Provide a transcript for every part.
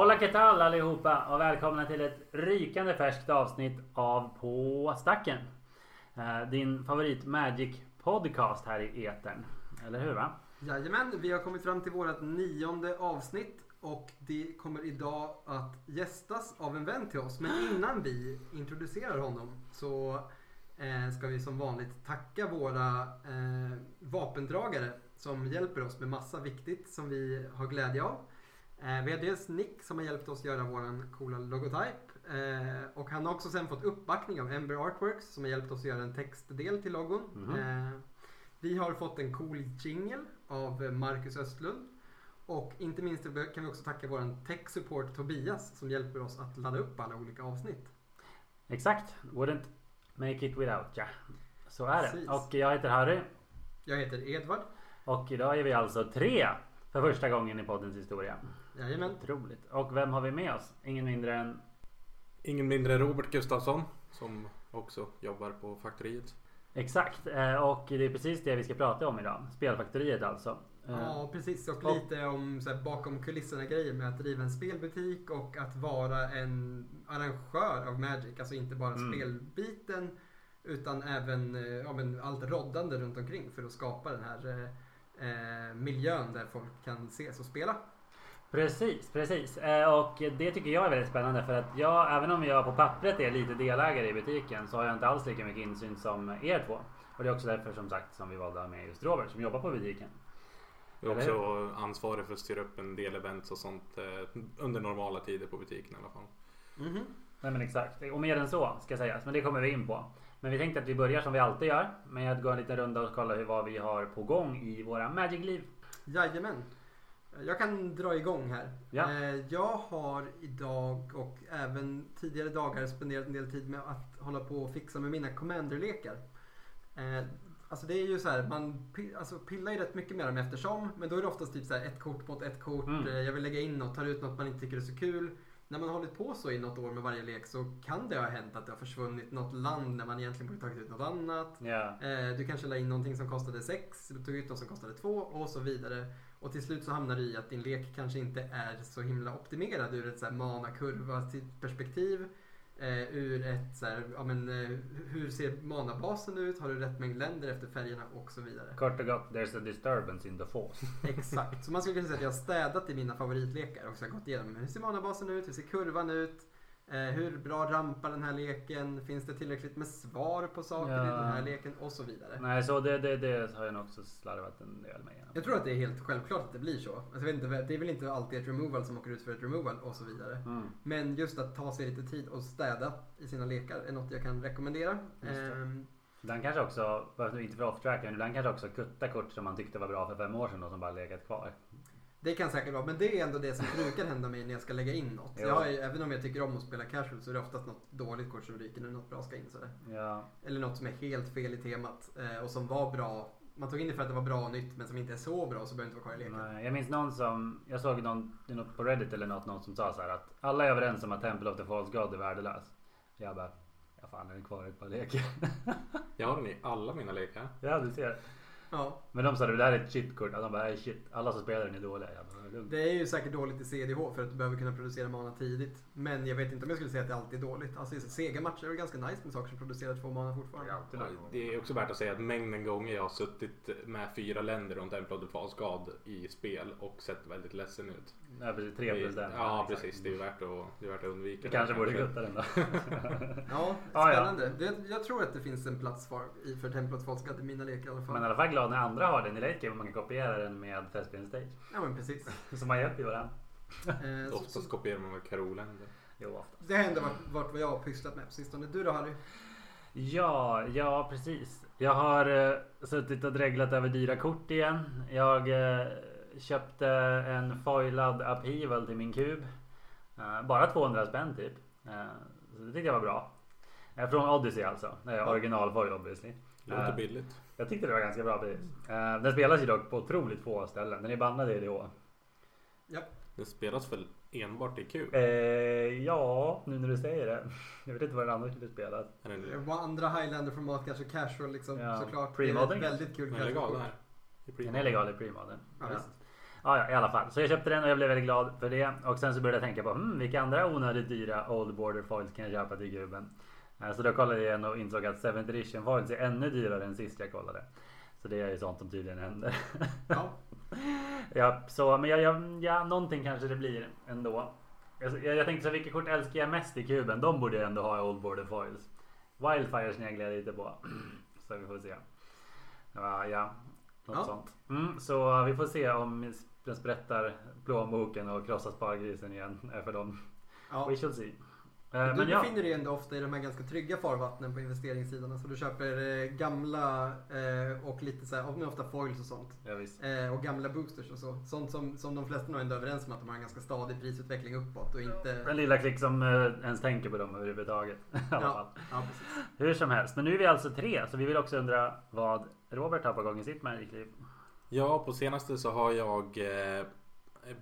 Hola ketal allihopa och välkomna till ett rykande färskt avsnitt av På Stacken. Din favorit Magic-podcast här i etern, eller hur va? Jajamän, vi har kommit fram till vårt 9:e avsnitt och det kommer idag att gästas av en vän till oss. Men innan vi introducerar honom så ska vi som vanligt tacka våra vapendragare som hjälper oss med massa viktigt som vi har glädje av. Vi har dels Nick som har hjälpt oss göra vår coola logotyp och han har också sen fått uppbackning av Ember Artworks som har hjälpt oss göra en textdel till logon. Mm-hmm. Vi har fått en cool jingle av Marcus Östlund och inte minst kan vi också tacka vår tech-support Tobias som hjälper oss att ladda upp alla olika avsnitt. Exakt, wouldn't make it without ja. Så är det. Precis. Och jag heter Harry. Jag heter Edvard. Och idag är vi alltså 3 för första gången i poddens historia. Jajamän. Otroligt. Och vem har vi med oss? Ingen mindre än Robert Gustafsson som också jobbar på Faktoriet. Exakt, och det är precis det vi ska prata om idag. Spelfaktoriet alltså. Ja, precis. Och lite om så här, bakom kulisserna grejer med att driva en spelbutik och att vara en arrangör av Magic. Alltså inte bara spelbiten utan även allt roddande runt omkring för att skapa den här miljön där folk kan ses och spela. Precis. Och det tycker jag är väldigt spännande för att jag, även om jag på pappret är lite delägare i butiken, så har jag inte alls lika mycket insyn som er två. Och det är också därför som sagt som vi valde med just Robert som jobbar på butiken. Jag är också ansvarig för att styra upp en del events och sånt under normala tider på butiken i alla fall. Mm-hmm. Nej men exakt, och mer än så ska sägas, men det kommer vi in på. Men vi tänkte att vi börjar som vi alltid gör med att gå en liten runda och kolla vad vi har på gång i våra Magic-liv. Jajamän, jag kan dra igång här. Ja. Jag har idag och även tidigare dagar spenderat en del tid med att hålla på och fixa med mina Commander-lekar. Alltså det är ju så här, man pillar ju rätt mycket med dem eftersom, men då är det oftast typ så här, ett kort mot ett kort, jag vill lägga in något, tar ut något man inte tycker är så kul. När man har hållit på så i något år med varje lek så kan det ha hänt att det har försvunnit något land när man egentligen borde tagit ut något annat. Yeah. Du kanske la in någonting som kostade 6, du tog ut något som kostade 2 och så vidare. Och till slut så hamnar du i att din lek kanske inte är så himla optimerad ur ett så här mana-kurva-perspektiv. Ur ett så här, hur ser mana-basen ut? Har du rätt mängd länder efter färgerna och så vidare? Kort och gott, there's a disturbance in the force. Exakt, så man skulle kunna säga att jag har städat i mina favoritlekar och så har gått igenom hur ser mana-basen ut? Hur ser kurvan ut? Hur bra rampar den här leken? Finns det tillräckligt med svar på saker i den här leken? Och så vidare. Nej, så det har jag nog också slarvat en del med. Jag tror att det är helt självklart att det blir så. Alltså, jag vet inte, det är väl inte alltid ett removal som åker ut för ett removal och så vidare. Mm. Men just att ta sig lite tid och städa i sina lekar är något jag kan rekommendera. Ibland kanske också, inte för off-track, men ibland kanske också kutta kort som man tyckte var bra för 5 år sedan och som bara legat kvar. Det kan säkert vara, men det är ändå det som brukar hända mig när jag ska lägga in något. Även om jag tycker om att spela casual så är det oftast något dåligt kort som ryker när något bra ska in. Ja. Eller något som är helt fel i temat och som var bra. Man tog in det för att det var bra och nytt men som inte är så bra så behöver inte vara kvar i leken. Nej, jag minns någon som, jag såg något på Reddit eller något som sa så här att alla är överens om att Temple of the Falls God är värdelös. Jag bara, fan är det kvar ett par lekar? Jag har den i alla mina lekar. Ja, du ser. Ja. Men de sa att det här är ett shitkort. De bara, shit, alla som spelar den är dåliga. Bara, det är ju säkert dåligt i CDH för att du behöver kunna producera mana tidigt. Men jag vet inte om jag skulle säga att det alltid är dåligt. Alltså segermatcher är ganska nice med saker som producerar 2 mana fortfarande. Ja, det är också värt att säga att mängden gånger jag har suttit med 4 länder runt Temple of the Falls God i spel och sett väldigt ledsen ut. Ja, precis. 3 plus den. Ja, precis. Det är värt att undvika. Det kanske borde gutta den då. Ja, spännande. Ja. Jag tror att det finns en plats för Temple of the Falls God i mina lekar i alla fall. Men i alla fall när andra har den i late-game och man kan kopiera den med Festbjörn Stage. Ja men precis. Så man hjälper ju varandra. Oftast kopierar man med Karoländer. Jo, oftast. Det har ändå varit vad jag har pysslat med på sistone. Du då Harry? Ja precis. Jag har suttit och dreglat över dyra kort igen. Jag köpte en foilad upheaval till min kub. Bara 200 spänn typ. Så det tyckte jag var bra. Från Odyssey alltså. Original foil obviously. Låter billigt. Jag tyckte det var ganska bra pris. Den spelas ju dock på otroligt få ställen. Den är bannad i DDH. Ja. Den spelas väl enbart i kul? Ja, nu när du säger det. Jag vet inte vad den andra skulle spelas. Andra Highlander-format, kanske casual liksom, ja, såklart. Pre-modern. Det är väldigt kul. Den är legal i pre-modern. Ja, visst. Ja, i alla fall. Så jag köpte den och jag blev väldigt glad för det. Och sen så började jag tänka på vilka andra onödigt dyra Old Border Foils kan jag köpa till gubben. Så då kollade jag igen och insåg att 7th Edition Foils är ännu dyrare än sist jag kollade. Så det är ju sånt som tydligen händer. Ja. Ja, så, men ja, någonting kanske det blir ändå. Jag tänkte så, vilka kort älskar jag mest i kuben? De borde jag ändå ha i Old Border Foils. Wildfire sneglar jag lite på. Så vi får se. Ja. Sånt. Så vi får se om den sprättar plånboken och krossar spargrisen igen för dem. Ja. We shall see. Men du befinner dig ändå ofta i de här ganska trygga farvattnen på investeringssidan. Så du köper gamla och lite så här, ofta foils och sånt. Ja, visst. Och gamla boosters och så. Sånt som de flesta nog ändå är överens om att de har en ganska stadig prisutveckling uppåt. Och inte... En lilla klick som ens tänker på dem överhuvudtaget. Ja, precis. Hur som helst. Men nu är vi alltså 3, så vi vill också undra vad Robert har på gång i sitt märkliv. Ja, på senaste så har jag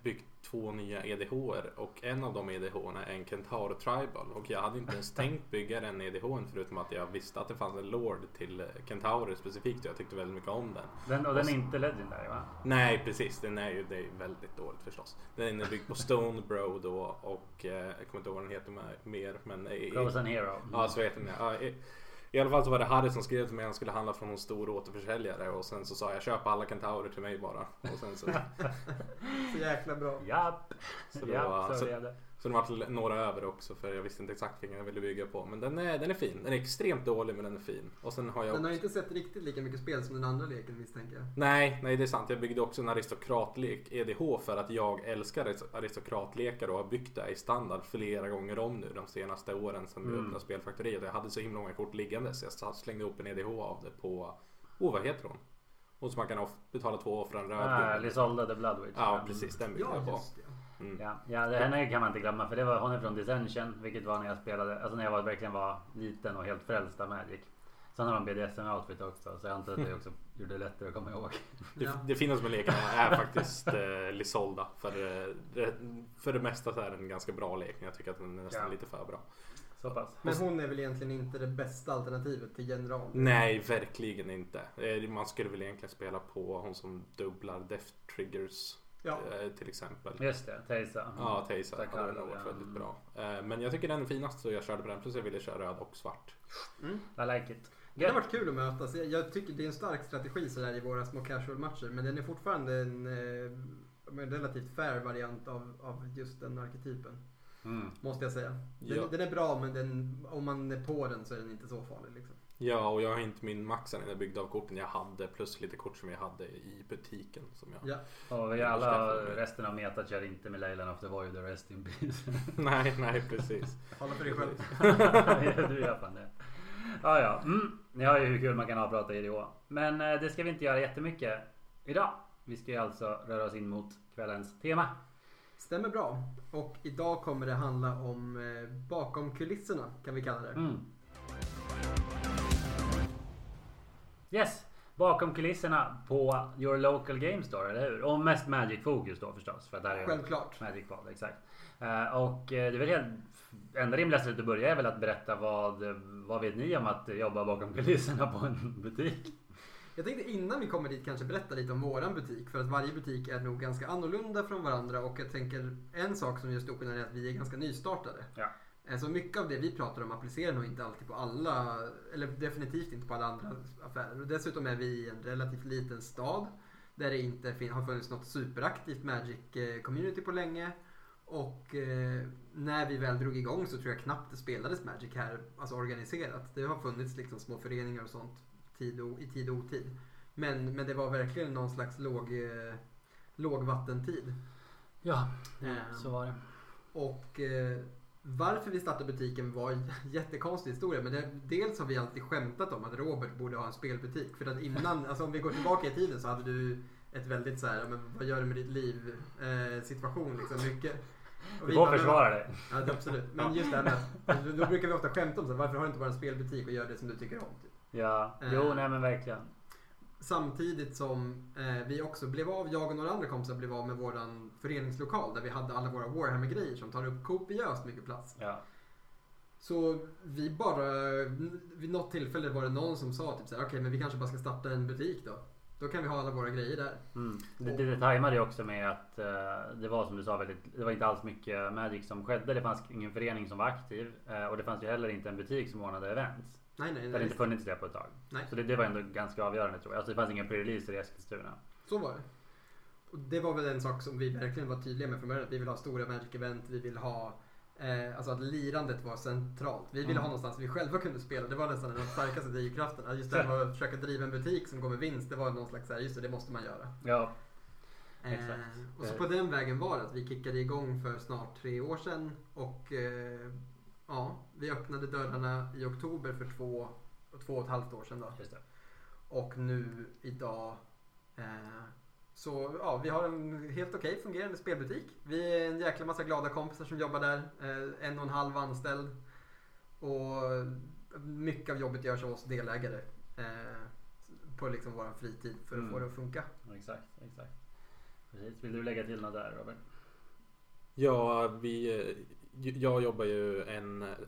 byggt 2 nya EDH:er och en av de EDH:erna är en Kentaur Tribal och jag hade inte ens tänkt bygga den EDH:en förutom att jag visste att det fanns en lord till Kentaurer specifikt och jag tyckte väldigt mycket om den. Och den är inte legendary, va? Nej, precis. Det är väldigt dåligt förstås. Den är byggd på Stonebro då och jag kommer inte ihåg vad den heter mer, men... Frozen Hero. Ja, så heter den. I alla fall så var det Harry som skrev till mig att han skulle handla från en stor återförsäljare och sen så sa jag köp alla kentaurer till mig bara. Och sen så jäkla bra. Japp. Så det var några över också för jag visste inte exakt vilken jag ville bygga på. Men den är fin. Den är extremt dålig men den är fin. Och sen har jag den också... har inte sett riktigt lika mycket spel som den andra leken misstänker jag. Nej, det är sant. Jag byggde också en aristokratlek EDH för att jag älskar aristokratlekar och har byggt det i standard flera gånger om nu de senaste åren sedan vi öppnade Spelfaktoriet. Jag hade så himla många kort liggande så jag slängde upp en EDH av det på... vad heter hon? Och så man kan betala 2 för en röd. Lissolda the Blood Witch. Ja, precis. Den byggde jag på. Ja, det henne kan man inte glömma för det var hon är från Dissension, vilket var när jag spelade, alltså när jag verkligen var liten och helt frälst av Magic. Sen har man BDSM-outfit också, så jag antar att det också gjorde det lättare att komma ihåg. Det finns med lekarna är faktiskt Lissolda, för det mesta så är den en ganska bra lek, jag tycker att den är nästan lite för bra. Så pass. Men hon är väl egentligen inte det bästa alternativet till general? Nej, verkligen inte. Man skulle väl egentligen spela på hon som dubblar Death Triggers. Ja. Till exempel. Just det, Teisa. Ja, Teisa hade den varit väldigt bra. Men jag tycker den är finast så jag körde på den. Plus jag ville köra röd och svart. I like it. Det har varit kul att mötas. Jag tycker det är en stark strategi sådär i våra små casual matcher. Men den är fortfarande en relativt fair variant av just den arketypen. Måste jag säga. Den är bra men om man är på den så är den inte så farlig liksom. Ja, och jag har inte min maxen jag byggde av korten jag hade plus lite kort som jag hade i butiken som jag. Ja, och vi alla resten av meta kör inte med Leyland of the Void och Rest in Peace. Nej, precis. Hålla för dig själv. Du gör fan det. Ja. Ni har ju hur kul man kan avprata i det. Men det ska vi inte göra jättemycket idag. Vi ska ju alltså röra oss in mot kvällens tema. Stämmer bra. Och idag kommer det handla om bakom kulisserna kan vi kalla det. Yes, bakom kulisserna på your local game store, eller hur? Och mest Magic fokus då förstås. För att där är självklart. Magic Pod, exakt. Och det är väl enda rimliga sättet att börja är väl att berätta vad vet ni om att jobba bakom kulisserna på en butik? Jag tänkte innan vi kommer dit kanske berätta lite om våran butik. För att varje butik är nog ganska annorlunda från varandra. Och jag tänker en sak som just då är att vi är ganska nystartade. Ja. Så mycket av det vi pratar om applicerar nog inte alltid på alla, eller definitivt inte på alla andra affärer. Och dessutom är vi i en relativt liten stad där det inte har funnits något superaktivt Magic-community på länge. Och när vi väl drog igång så tror jag knappt det spelades Magic här, alltså organiserat. Det har funnits liksom små föreningar och sånt i tid och otid. Men det var verkligen någon slags lågvattentid. Ja, så var det. Och... varför vi startade butiken var en jättekonstig historia, men dels har vi alltid skämtat om att Robert borde ha en spelbutik för att innan, alltså om vi går tillbaka i tiden så hade du ett väldigt så här, men vad gör du med ditt liv situation liksom mycket. Och vi går försvara det. Ja, det absolut. Men just det här med, då brukar vi ofta skämta om så här, varför har du inte bara en spelbutik och gör det som du tycker om typ. Ja, nej men verkligen. Samtidigt som vi också jag och några andra kompisar blev av med våran föreningslokal där vi hade alla våra Warhammer-grejer som tar upp kopiöst mycket plats. Ja. Så vi bara, vid något tillfälle var det någon som sa typ såhär, okej, men vi kanske bara ska starta en butik då. Då kan vi ha alla våra grejer där. Mm. Det tajmade ju också med att det var som du sa väldigt, det var inte alls mycket Magic som skedde. Det fanns ingen förening som var aktiv och det fanns ju heller inte en butik som ordnade events. Nej, det hade inte funnits det på ett tag. Nej. Så det var ändå ganska avgörande tror jag. Alltså det fanns inga pre-releaser i Eskilstuna. Så var det. Och det var väl en sak som vi verkligen var tydliga med från början. Att vi vill ha stora Magic-event, vi vill ha alltså att lirandet var centralt. Vi ville ha någonstans vi själva kunde spela. Det var nästan den starkaste drivkraften. Att just det att försöka driva en butik som går med vinst. Det var någon slags såhär, just det måste man göra. Ja, exakt. Och så på den vägen var det att vi kickade igång för snart 3 år sedan. Och vi öppnade dörrarna i oktober för 2,5 år sedan då. Just det. Och nu idag vi har en helt okej fungerande spelbutik. Vi är en jäkla massa glada kompisar som jobbar där. 1,5 anställd. Och mycket av jobbet görs av oss delägare. På liksom vår fritid för att få det att funka. Exakt. Precis. Vill du lägga till något där, Robert? Ja, jag jobbar ju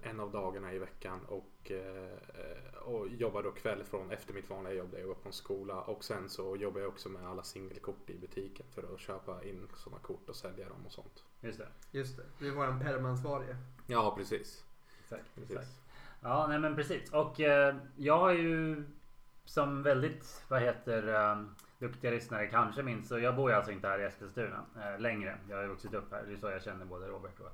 en av dagarna i veckan och jobbar då kväll från efter mitt vanliga jobb där jag jobbar på en skola, och sen så jobbar jag också med alla singelkort i butiken för att köpa in sådana kort och sälja dem och sånt. Just det. Det är våran permansvarige. Ja, precis. Exakt. Ja, nej men precis. Och jag har ju som väldigt, duktiga lyssnare kanske minns, så jag bor ju alltså inte här i Eskilstuna längre. Jag har ju vuxit upp här, det är så jag känner både Robert och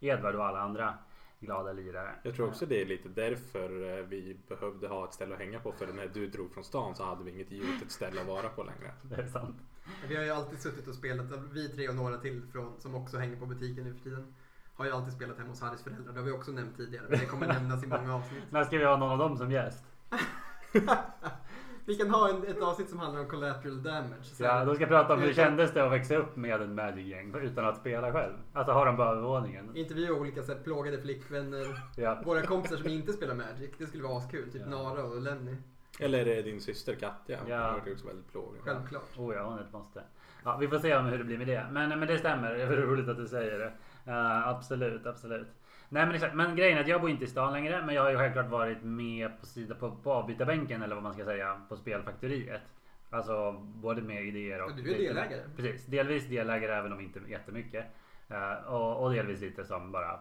Edvard och alla andra glada lirare. Jag tror också det är lite därför vi behövde ha ett ställe att hänga på. För när du drog från stan så hade vi inget givet ställe att vara på längre. Det är sant. Vi har ju alltid suttit och spelat, vi tre och några till från, som också hänger på butiken nu för tiden, har ju alltid spelat hemma hos Harrys föräldrar. Det har vi också nämnt tidigare, men det kommer nämnas i många avsnitt. När ska vi ha någon av dem som gäst? Vi kan ha ett avsnitt som handlar om collateral damage. Ja, då ska jag prata om hur det kändes det att växa upp med en Magic-gäng utan att spela själv. Alltså har de bara övervåningen. Intervjuer olika så här, plågade flickvänner, våra kompisar som inte spelar Magic. Det skulle vara askul, typ Nara och Lenny. Eller är det din syster Katja? Ja. Hon var också väldigt plågad. Självklart. Ja, hon är ett monster. Ja, vi får se om hur det blir med det. Men det stämmer, det är roligt att du säger det. Absolut. Nej, men exakt. Men grejen är att jag bor inte i stan längre, men jag har ju självklart varit med på avbytarbänken, eller vad man ska säga, på Spelfaktoriet. Alltså både med idéer och... Du är delägare. Precis, delvis delägare även om inte jättemycket. Och delvis lite som bara...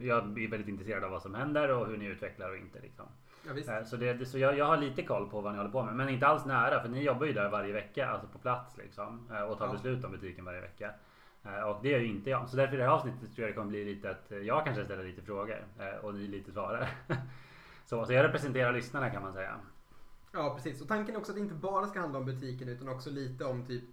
Jag är väldigt intresserad av vad som händer och hur ni utvecklar och inte liksom. Ja, visst. Så jag har lite koll på vad ni håller på med, men inte alls nära, för ni jobbar ju där varje vecka, alltså på plats liksom. Och tar beslut om butiken varje vecka. Och det är ju inte jag. Så därför i det här avsnittet tror jag det kommer bli lite att jag kanske ställer lite frågor och ni lite svarar. Så jag representerar lyssnarna kan man säga. Ja, precis. Och tanken är också att det inte bara ska handla om butiken utan också lite om typ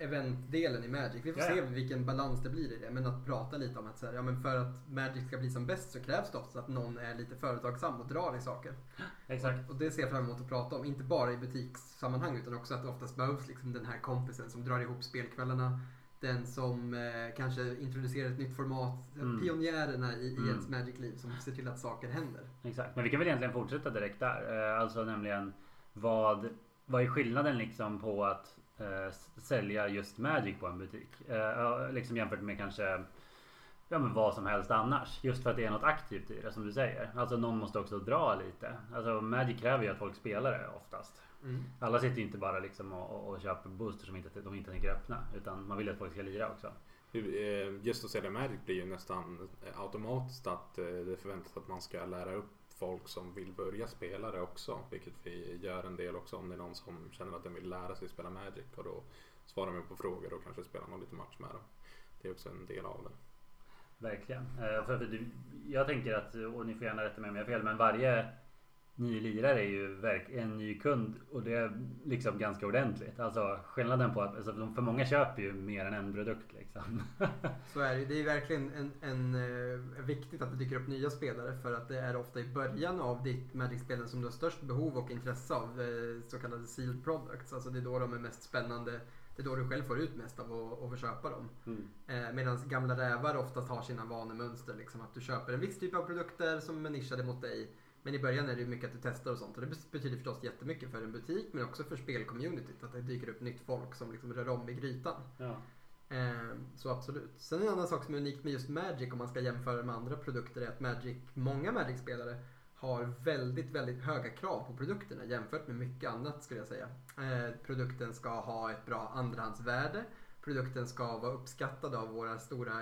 eventdelen i Magic. Vi får se vilken balans det blir i det. Men att prata lite om att så här, men för att Magic ska bli som bäst så krävs det också att någon är lite företagsam och drar i saker. Exakt. Och det ser jag fram emot att prata om. Inte bara i butikssammanhang utan också att det oftast behövs liksom den här kompisen som drar ihop spelkvällarna. Den som kanske introducerar ett nytt format. Pionjärerna i ens Magic-liv som ser till att saker händer. Exakt, men vi kan väl egentligen fortsätta direkt där. Alltså nämligen, vad är skillnaden liksom på att sälja just Magic på en butik? Liksom jämfört med kanske vad som helst annars. Just för att det är något aktivt i det som du säger. Alltså någon måste också dra lite. Alltså Magic kräver ju att folk spelar det oftast. Mm. Alla sitter ju inte bara liksom och köper booster som de inte tänker öppna, utan man vill att folk ska lira också. Just att sälja Magic blir ju nästan automatiskt att det förväntas att man ska lära upp folk som vill börja spela det också, vilket vi gör en del också om det är någon som känner att den vill lära sig spela Magic, och då svarar man på frågor och kanske spelar någon liten match med dem. Det är också en del av det. Verkligen. Jag tänker att, och ni får gärna rätta mig om jag är fel, men varje ny lirare är ju en ny kund, och det är liksom ganska ordentligt. Alltså skillnaden på att för många köper ju mer än en produkt liksom. Så är det. Det är verkligen viktigt att det dyker upp nya spelare, för att det är ofta i början av ditt Magic-spel som du har störst behov och intresse av så kallade sealed products. Alltså det är då de är mest spännande. Det är då du själv får ut mest av att köpa dem. Medan gamla rävar oftast har sina vanemönster liksom, att du köper en viss typ av produkter som är nischade mot dig. Men i början är det ju mycket att du testar och sånt, och det betyder förstås jättemycket för en butik men också för spelcommunityt, att det dyker upp nytt folk som liksom rör om i grytan. Ja. Så absolut. Sen en annan sak som är unikt med just Magic, om man ska jämföra med andra produkter, är att många Magic-spelare har väldigt, väldigt höga krav på produkterna jämfört med mycket annat, skulle jag säga. Produkten ska ha ett bra andrahandsvärde. Produkten ska vara uppskattad av våra stora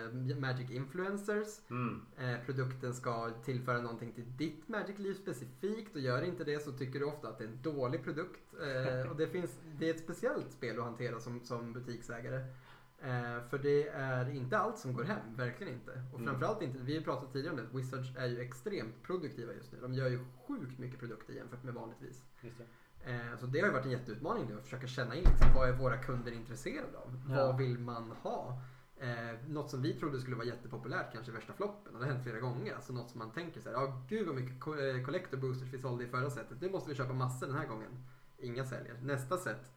Magic Influencers. Mm. Produkten ska tillföra någonting till ditt Magic-liv specifikt. Och gör inte det så tycker du ofta att det är en dålig produkt. Och det är ett speciellt spel att hantera som butiksägare. För det är inte allt som går hem, verkligen inte. Och framförallt inte, vi har pratat tidigare om det, Wizards är ju extremt produktiva just nu. De gör ju sjukt mycket produkter jämfört med vanligtvis. Just det. Så det har ju varit en jätteutmaning nu att försöka känna in liksom, vad är våra kunder intresserade av? Ja. Vad vill man ha? Något som vi trodde skulle vara jättepopulärt, kanske värsta floppen, och det har hänt flera gånger. Alltså något som man tänker så här, ja gud vad mycket collector boosters vi sålde i förra setet, nu måste vi köpa massor den här gången. Inga säljer. Nästa set,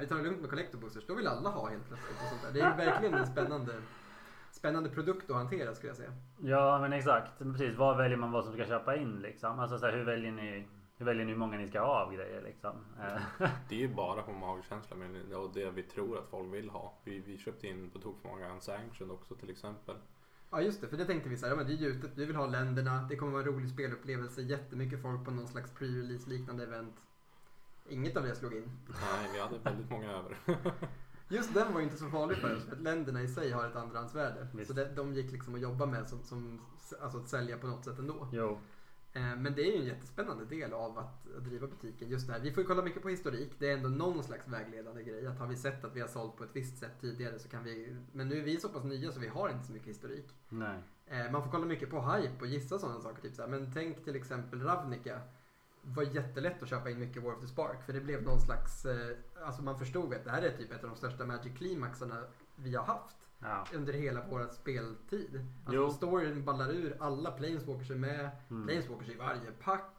vi tar det lugnt med collector boosters, då vill alla ha helt plötsligt och sånt där. Det är verkligen en spännande produkt att hantera, skulle jag säga. Ja men exakt, precis. Vad väljer man vad som ska köpa in liksom? Alltså så här, hur väljer ni hur många ni ska ha av grejer liksom? Det är ju bara på magkänsla och det vi tror att folk vill ha. Vi köpte in på tok för många Unsanctioned också till exempel. Ja just det, för det tänkte vi så här, ja, men det är gjutet, vi vill ha länderna, det kommer vara en rolig spelupplevelse, jättemycket folk på någon slags pre-release liknande event. Inget av det slog in. Nej, vi hade väldigt många över. Just den var ju inte så farlig för oss, för att länderna i sig har ett andrahandsvärde. Så de gick liksom att jobba med alltså att sälja på något sätt ändå. Jo. Men det är ju en jättespännande del av att driva butiken, just det här. Vi får ju kolla mycket på historik, det är ändå någon slags vägledande grej. Att har vi sett att vi har sålt på ett visst sätt tidigare så kan vi... Men nu är vi så pass nya så vi har inte så mycket historik. Nej. Man får kolla mycket på hype och gissa sådana saker. Typ så här. Men tänk till exempel Ravnica. Det var jättelätt att köpa in mycket War of the Spark, för det blev någon slags... Alltså man förstod att det här är typ ett av de största Magic-klimaxarna vi har haft. Ja. Under hela vår speltid. Alltså storyn ballar ur, alla planeswalkers är med, planeswalkers i varje pack,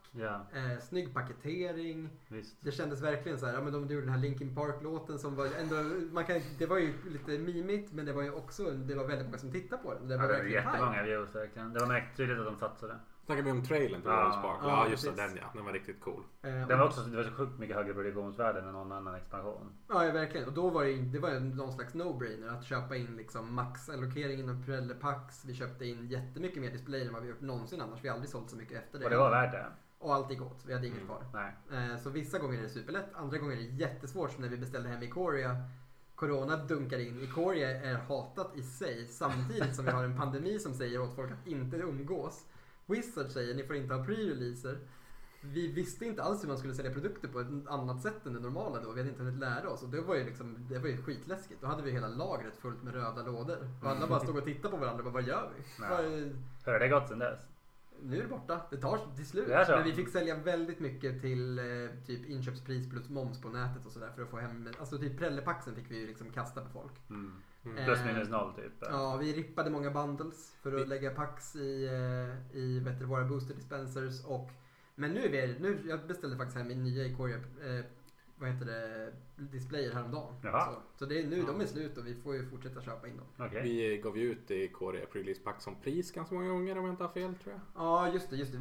snygg paketering. Visst. Det kändes verkligen så här, ja men de gjorde den här Linkin Park-låten som var ändå, det var ju lite mimigt, men det var ju också, det var väldigt många som tittade på den. Det var verkligen jättemånga views verkligen. Det var märkt tydligt att de satsade. Snackar vi om trailern till World Spark? Ja, just det, den var riktigt cool. Det var så sjukt mycket högre produktionsvärden än någon annan expansion. Ja, verkligen. Och då var det var någon slags no-brainer att köpa in liksom max-allokeringen av Prelle-packs. Vi köpte in jättemycket mer displayer än vad vi gjort någonsin annars. Vi har aldrig sålt så mycket efter det. Och det var värt det. Och allt gick gott. Vi hade inget kvar. Nej. Så vissa gånger är det superlätt, andra gånger är det jättesvårt, som när vi beställde hem Ikoria. Corona dunkar in. Ikoria är hatat i sig samtidigt som vi har en pandemi som säger åt folk att inte umgås. Wizard säger, ni får inte ha pre-releaser. Vi visste inte alls hur man skulle sälja produkter på ett annat sätt än det normala då. Vi hade inte hunnit lära oss. Och det var ju skitläskigt. Då hade vi hela lagret fullt med röda lådor. Och alla bara stod och tittade på varandra. Vad gör vi? Hör det gott sen dess? Nu är det borta. Det tar till slut. Men vi fick sälja väldigt mycket till typ inköpspris plus moms på nätet och sådär för att få hem... Alltså typ prällepaxen fick vi ju liksom kasta på folk. Plus minus noll typ. Ja, vi rippade många bundles för att lägga packs i våra booster dispensers och... Men nu är vi... Jag beställde faktiskt hem min nya Ikoria... displayer häromdagen. Så det är nu de är slut och vi får ju fortsätta köpa in dem. Okay. Vi gav ju ut i Ikoria pre-release pack som pris ganska många gånger om jag inte har fel, tror jag. Ja, just det.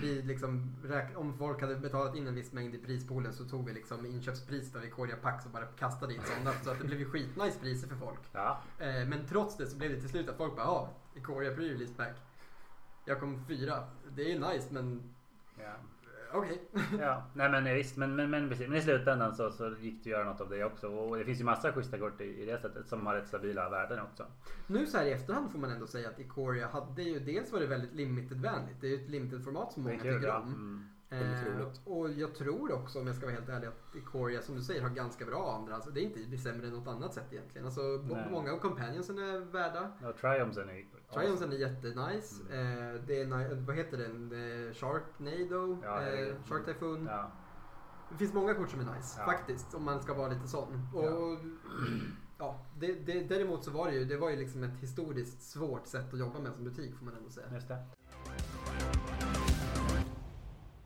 Vi liksom om folk hade betalat in en viss mängd i prispoolen så tog vi liksom inköpspris av Ikoria pack och bara kastade in sådana så att det blev ju skitnice priser för folk. Ja. Men trots det så blev det till slut att folk bara, Ikoria pre-release pack. Jag kom 4. Det är ju nice, men... Yeah. Okej. Okay. Ja, nej men visst, men i slutändan så gick det att göra något av det också. Och det finns ju massa schyssta kort i det sättet som har rätt stabila värden också. Nu så här i efterhand får man ändå säga att Ikoria hade ju, dels var det väldigt limited-vänligt. Det är ju ett limited-format som många tycker om. Och jag tror också, om jag ska vara helt ärlig, att Ikoria som du säger har ganska bra andra. Alltså, det är inte sämre än något annat sätt egentligen. Alltså, många av companionsen är värda. Ja, Triumphsen är jättenice. Det är, vad heter den? Sharknado, Shark Typhoon. Ja. Det finns många kort som är nice, faktiskt, om man ska vara lite sån. Och, däremot så var det var ju liksom ett historiskt svårt sätt att jobba med som butik, får man ändå säga. Just det.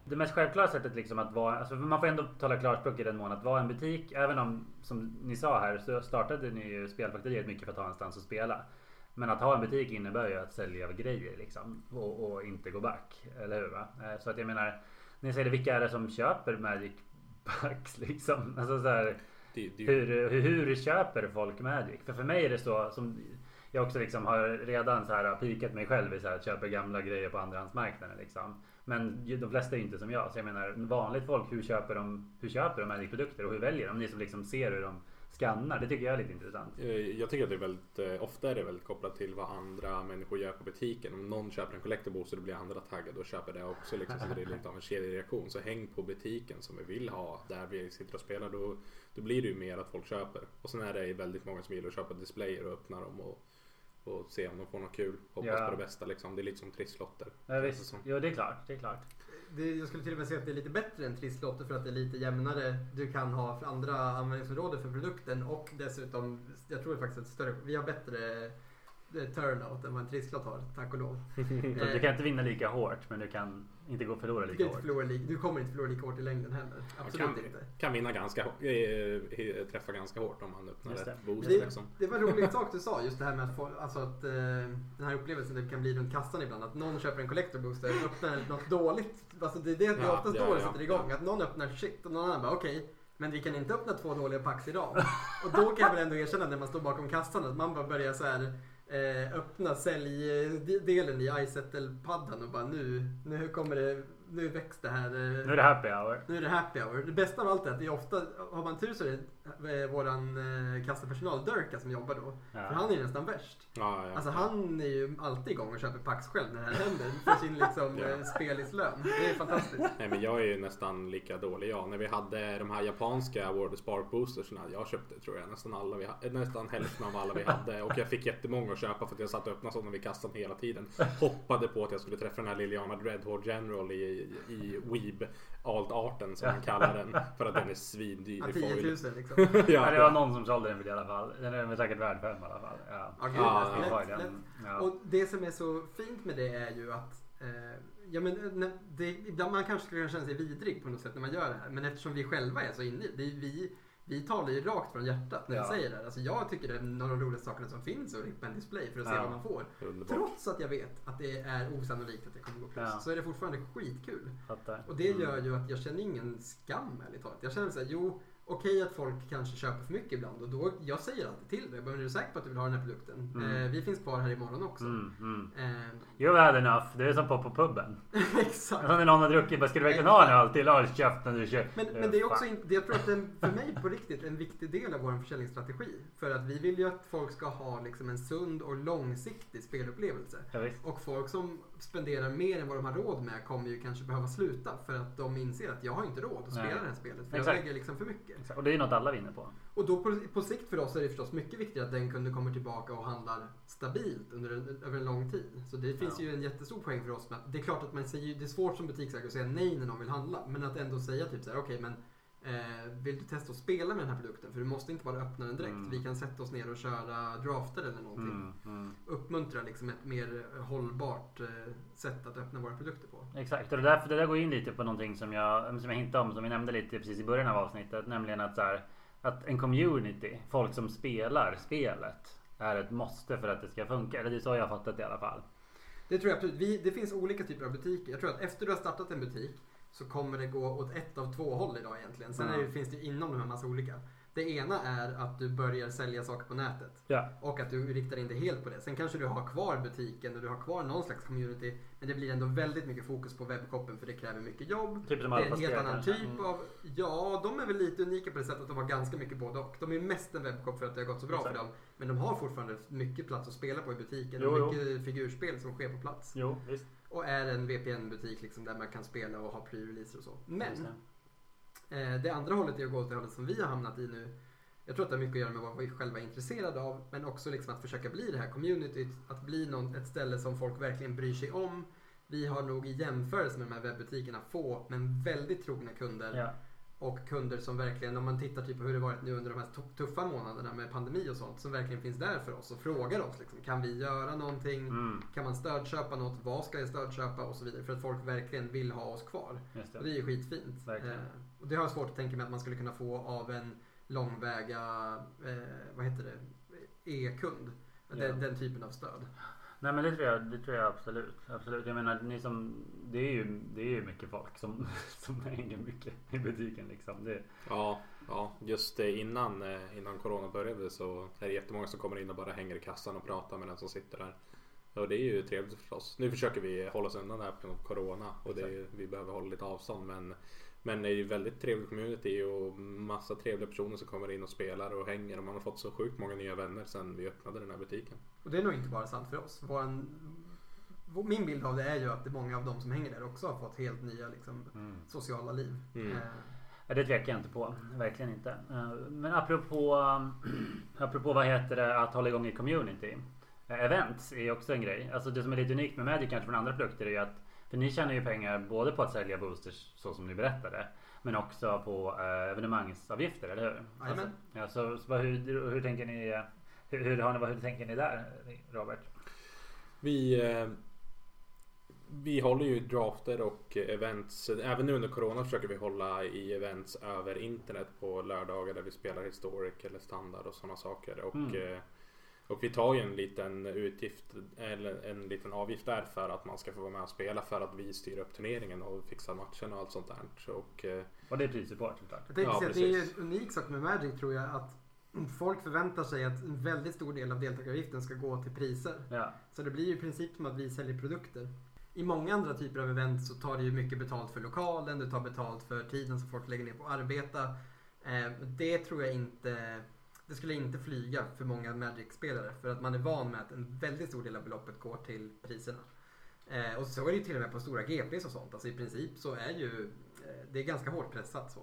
Det mest självklara sättet liksom att vara, alltså man får ändå tala klarspråk i den mån att vara en butik, även om, som ni sa här, så startade ni ju Spelfaktoriet mycket för att ha en stans att spela. Men att ha en butik innebär ju att sälja grejer liksom och inte gå back, eller hur va? Så att jag menar, ni säger det, vilka är det som köper Magic Packs liksom? Alltså så här, Det... Hur köper folk Magic? För mig är det så som jag också liksom har redan så här pikat mig själv i så här att köpa gamla grejer på andrahandsmarknaden liksom. Men de flesta är inte som jag, så jag menar vanligt folk, hur köper de Magic-produkter och hur väljer de? Ni som liksom ser hur de skannar, det tycker jag är lite intressant. Jag tycker att det är väldigt, ofta är det väldigt kopplat till vad andra människor gör på butiken. Om någon köper en collectible så det blir andra taggade och köper det också liksom, så det är lite av en kedjereaktion. Så häng på butiken som vi vill ha, där vi sitter och spelar, då blir det ju mer att folk köper. Och sen är det väldigt många som gillar att köpa displayer och öppna dem och se om de får något kul. Hoppas på det bästa liksom. Det är lite som trisslotter. Ja, visst. Jo, det är klart. Jag skulle till och med säga att det är lite bättre än trisslotter för att det är lite jämnare. Du kan ha andra användningsområden för produkten och dessutom, jag tror faktiskt att vi har bättre turnout än vad en trisslott har, tack och lov. Du kan inte vinna lika hårt, men du kan inte gå förlora lika hårt. Du kommer inte förlora lika hårt i längden heller. Absolut man inte. Kan vinna ganska träffa ganska hårt om man öppnar ett boost. Det var en rolig sak du sa, just det här med att, att den här upplevelsen det kan bli runt kassan ibland, att någon köper en collector booster och öppnar något dåligt. Alltså det är oftast dåligt sätter igång, att någon öppnar shit och någon annan bara okej. Men vi kan inte öppna 2 dåliga packs idag. Och då kan jag väl ändå erkänna när man står bakom kassan att man bara börjar så här öppna säljdelen i iSettle-paddan och bara nu kommer det, nu väcks det här. Nu är det happy hour. Det bästa av allt är att det är ofta, har man tur så är det våran kassapersonal Dirka som jobbar då. Ja. För han är ju nästan värst. Ja, ja. Alltså han är ju alltid igång och köper packs själv när det här händer. För sin liksom spelislön. Det är fantastiskt. Nej, men jag är ju nästan lika dålig. Ja, när vi hade de här japanska World Spark Boosters jag köpte tror jag nästan hälften av alla vi hade. Och jag fick jättemånga att köpa för att jag satt och öppnade sådana vid kassan hela tiden. Hoppade på att jag skulle träffa den här Liliana Dreadhorde General i Weeb Alt-arten som man kallar den, för att den är svindyr i foil. 10 000 liksom. Det var någon som sålde den i alla fall. Den är säkert värd 5 i alla fall. Och det som är så fint med det är ju att ibland man kanske skulle känna sig vidrig på något sätt när man gör det här, men eftersom vi själva är så inne i vi talar ju rakt från hjärtat när vi säger det. Alltså jag tycker det är några av de roligaste sakerna som finns att rippa en display för att se vad man får. Underbart. Trots att jag vet att det är osannolikt att det kommer gå plus så är det fortfarande skitkul. Fattar. Och det gör ju att jag känner ingen skam ärligt talat. Jag känner såhär, okej att folk kanske köper för mycket ibland och då, jag säger alltid till dig, är du säker på att du vill ha den här produkten? Vi finns kvar här imorgon också. You've had enough, det är som på pubben. Exakt. När någon har druckit, bara ska du verkligen ha en öl till? Men det är också, jag tror att det för mig på riktigt en viktig del av vår försäljningsstrategi. För att vi vill ju att folk ska ha liksom en sund och långsiktig spelupplevelse. Och folk som spenderar mer än vad de har råd med kommer ju kanske behöva sluta för att de inser att jag har inte råd att spela det här spelet för jag lägger liksom för mycket. Exakt. Och det är något alla vinner på. Och då på sikt för oss är det förstås mycket viktigare att den kunde komma tillbaka och handlar stabilt över en lång tid. Så det finns ju en jättestor poäng för oss med att det är klart att man säger, det är svårt som butiksägare att säga nej när någon vill handla. Men att ändå säga typ såhär, okej, men vill du testa att spela med den här produkten? För du måste inte bara öppna den direkt. Vi kan sätta oss ner och köra drafter eller någonting. Uppmuntra liksom ett mer hållbart sätt att öppna våra produkter på. Exakt, och det där går in lite på någonting som jag hintade om, som vi nämnde lite precis i början av avsnittet. Nämligen att, så här, att en community, folk som spelar spelet, är ett måste för att det ska funka. Eller det är så jag har fattat det i alla fall. Det tror jag absolut. Det finns olika typer av butiker. Jag tror att efter du har startat en butik så kommer det gå åt ett av 2 håll idag egentligen. Sen finns det inom de här massa olika. Det ena är att du börjar sälja saker på nätet. Yeah. Och att du riktar in dig helt på det. Sen kanske du har kvar butiken och du har kvar någon slags community. Men det blir ändå väldigt mycket fokus på webbshoppen för det kräver mycket jobb. Typ som det är en helt annan typ av... Ja, de är väl lite unika på det sättet att de har ganska mycket både och. De är mest en webbshop för att det har gått så bra för dem. Men de har fortfarande mycket plats att spela på i butiken. Och mycket figurspel som sker på plats. Jo, visst. Och är en VPN-butik liksom, där man kan spela och ha pre-releaser och så. Men det andra hållet är att gå åt det hållet som vi har hamnat i nu. Jag tror att det har mycket att göra med vad vi själva är intresserade av. Men också liksom att försöka bli det här communityt. Att bli ett ställe som folk verkligen bryr sig om. Vi har nog i jämförelse med de här webbutikerna få men väldigt trogna kunder. Ja. Och kunder som verkligen, om man tittar typ på hur det varit nu under de här tuffa månaderna med pandemi och sånt, som verkligen finns där för oss och frågar oss liksom, kan vi göra någonting? Kan man stödköpa något? Vad ska jag stödköpa? Och så vidare, för att folk verkligen vill ha oss kvar. Och det är ju skitfint. Och det har jag svårt att tänka mig att man skulle kunna få av en långväga e-kund. Den typen av stöd. Nej, men det tror jag absolut. Absolut. Jag menar, ni som, det är ju mycket folk som hänger mycket i butiken liksom. Det... Ja, just det, innan corona började så är det jättemånga som kommer in och bara hänger i kassan och pratar med den som sitter där. Och det är ju trevligt förstås. Nu försöker vi hålla oss undan det här på grund av corona och vi behöver hålla lite avstånd, men det är ju väldigt trevlig community och massa trevliga personer som kommer in och spelar och hänger, och man har fått så sjukt många nya vänner sedan vi öppnade den här butiken. Och det är nog inte bara sant för oss. Min bild av det är ju att det många av dem som hänger där också har fått helt nya liksom, sociala liv. Mm. Ja, det tvekar jag inte på, verkligen inte. Men apropå vad heter det, att hålla igång i community. Events är också en grej. Alltså det som är lite unikt med Magic kanske från andra produkter är ju att, för ni tjänar ju pengar både på att sälja boosters så som ni berättade, men också på evenemangsavgifter, eller hur? Alltså, ja, så hur tänker ni, hur tänker ni där, Robert? Vi håller ju drafter och events. Även nu under corona försöker vi hålla i events över internet på lördagar där vi spelar Historic eller Standard och sådana saker. Och vi tar ju en liten utgift eller en liten avgift där för att man ska få vara med och spela, för att vi styr upp turneringen och fixar matchen och allt sånt där. Och det är prisupport. Ja, det är ju en unik sak med Magic, tror jag, att folk förväntar sig att en väldigt stor del av deltagaravgiften ska gå till priser. Ja. Så det blir ju i princip som att vi säljer produkter. I många andra typer av event så tar det ju mycket betalt för lokalen, du tar betalt för tiden som folk lägger ner på att arbeta. Det tror jag inte... Det skulle inte flyga för många Magic-spelare, för att man är van med att en väldigt stor del av beloppet går till priserna. Och så är det ju till och med på stora GPs och sånt. Alltså i princip så är ju det är ganska hårt pressat så.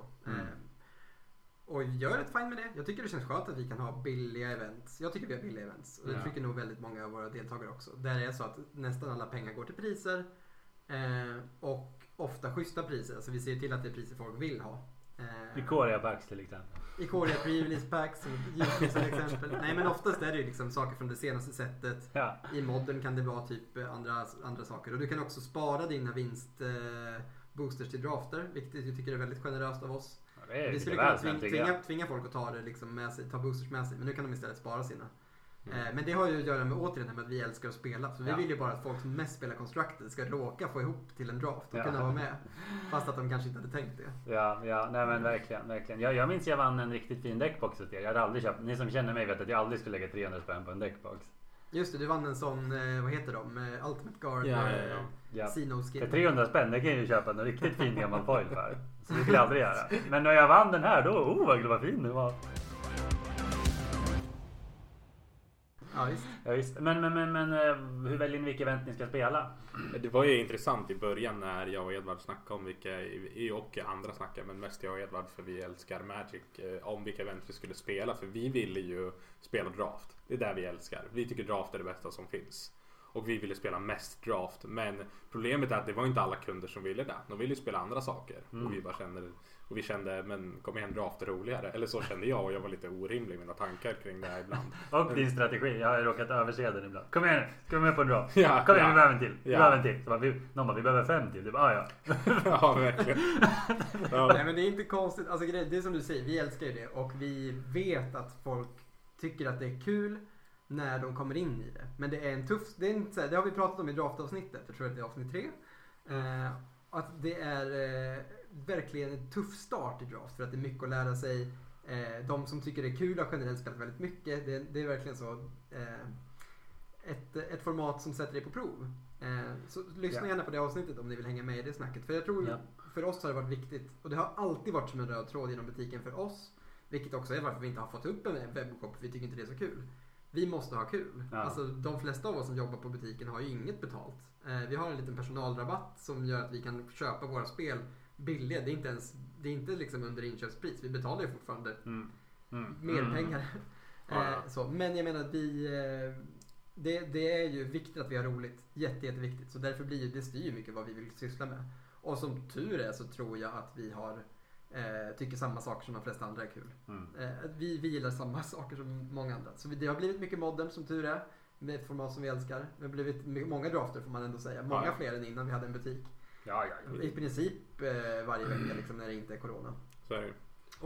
Och jag är rätt fine med det. Jag tycker det känns skönt att vi kan ha billiga events. Jag tycker vi har billiga events. Och det tycker nog väldigt många av våra deltagare också. Där är det så att nästan alla pengar går till priser. Och ofta schyssta priser. Alltså vi ser till att det är priser folk vill ha. Ikoria packs till exempel. Ikoria pre-release packs till exempel. Nej, men oftast är det ju liksom saker från det senaste sättet. Ja. I Modern kan det vara typ andra saker. Och du kan också spara dina vinstboosters till drafter, vilket jag tycker är väldigt generöst av oss. Ja, vi skulle kunna tvinga folk att ta det liksom med sig, ta boosters med sig, men nu kan de istället spara sina. Men det har ju att göra med, återigen, med att vi älskar att spela. Så vi vill ju bara att folk som mest spelar Constructed ska råka få ihop till en draft och kunna vara med, fast att de kanske inte hade tänkt det. Ja, nej men verkligen. Jag minns jag vann en riktigt fin deckbox åt er. Jag hade aldrig köpt, ni som känner mig vet att jag aldrig skulle lägga 300 spänn på en deckbox. Just det, du vann en sån, vad heter de? Ultimate Guard. För 300 spänn, det kan jag ju köpa en riktigt fin gammal foil för. Så det skulle jag aldrig göra. Men när jag vann den här, då, vad fin det var. Ja, visst. Men hur väljer ni vilka event ni ska spela? Det var ju intressant i början när jag och Edvard snackade om vilka, och andra snackade, men mest jag och Edvard, för vi älskar Magic, om vilka event vi skulle spela, för vi ville ju spela draft. Det är där vi älskar. Vi tycker draft är det bästa som finns. Och vi ville spela mest draft, men problemet är att det var inte alla kunder som ville det. De ville ju spela andra saker. Och vi bara kände, men kom igen, draft är roligare. Eller så kände jag, och jag var lite orimlig i mina tankar kring det här ibland. Och din strategi, jag har ju råkat överse den ibland. Kom igen nu, ska vi med på en draft? Ja, kom igen, vi behöver en till. Så bara, någon bara, vi behöver 5 till. Ja, verkligen. Nej, men det är inte konstigt. Alltså, det är som du säger, vi älskar ju det. Och vi vet att folk tycker att det är kul när de kommer in i det. Men det är en tuff... Det har vi pratat om i draftavsnittet. Jag tror att det är avsnitt 3. Att det är verkligen en tuff start i draft. För att det är mycket att lära sig. De som tycker det är kul har generellt spelat väldigt mycket. Det är verkligen så... ett format som sätter dig på prov. Så lyssna gärna på det avsnittet om ni vill hänga med i det snacket. För jag tror för oss har det varit viktigt. Och det har alltid varit som en röd tråd genom butiken för oss. Vilket också är varför vi inte har fått upp en webbshop. Vi tycker inte det är så kul. Vi måste ha kul. Ja. Alltså, de flesta av oss som jobbar på butiken har ju inget betalt. Vi har en liten personalrabatt som gör att vi kan köpa våra spel billigt. Det är inte liksom under inköpspris. Vi betalar ju fortfarande mer pengar. Så. Men jag menar att det är ju viktigt att vi har roligt. Jätteviktigt. Så därför blir det styr mycket vad vi vill syssla med. Och som tur är så tror jag att vi har... tycker samma saker som de flesta andra är kul. Vi gillar samma saker som många andra. Så det har blivit mycket Modern, som tur är, med ett format som vi älskar. Det har blivit många drafter, får man ändå säga. Många fler än innan vi hade en butik. I princip varje vecka liksom, när det inte är corona. Så är det.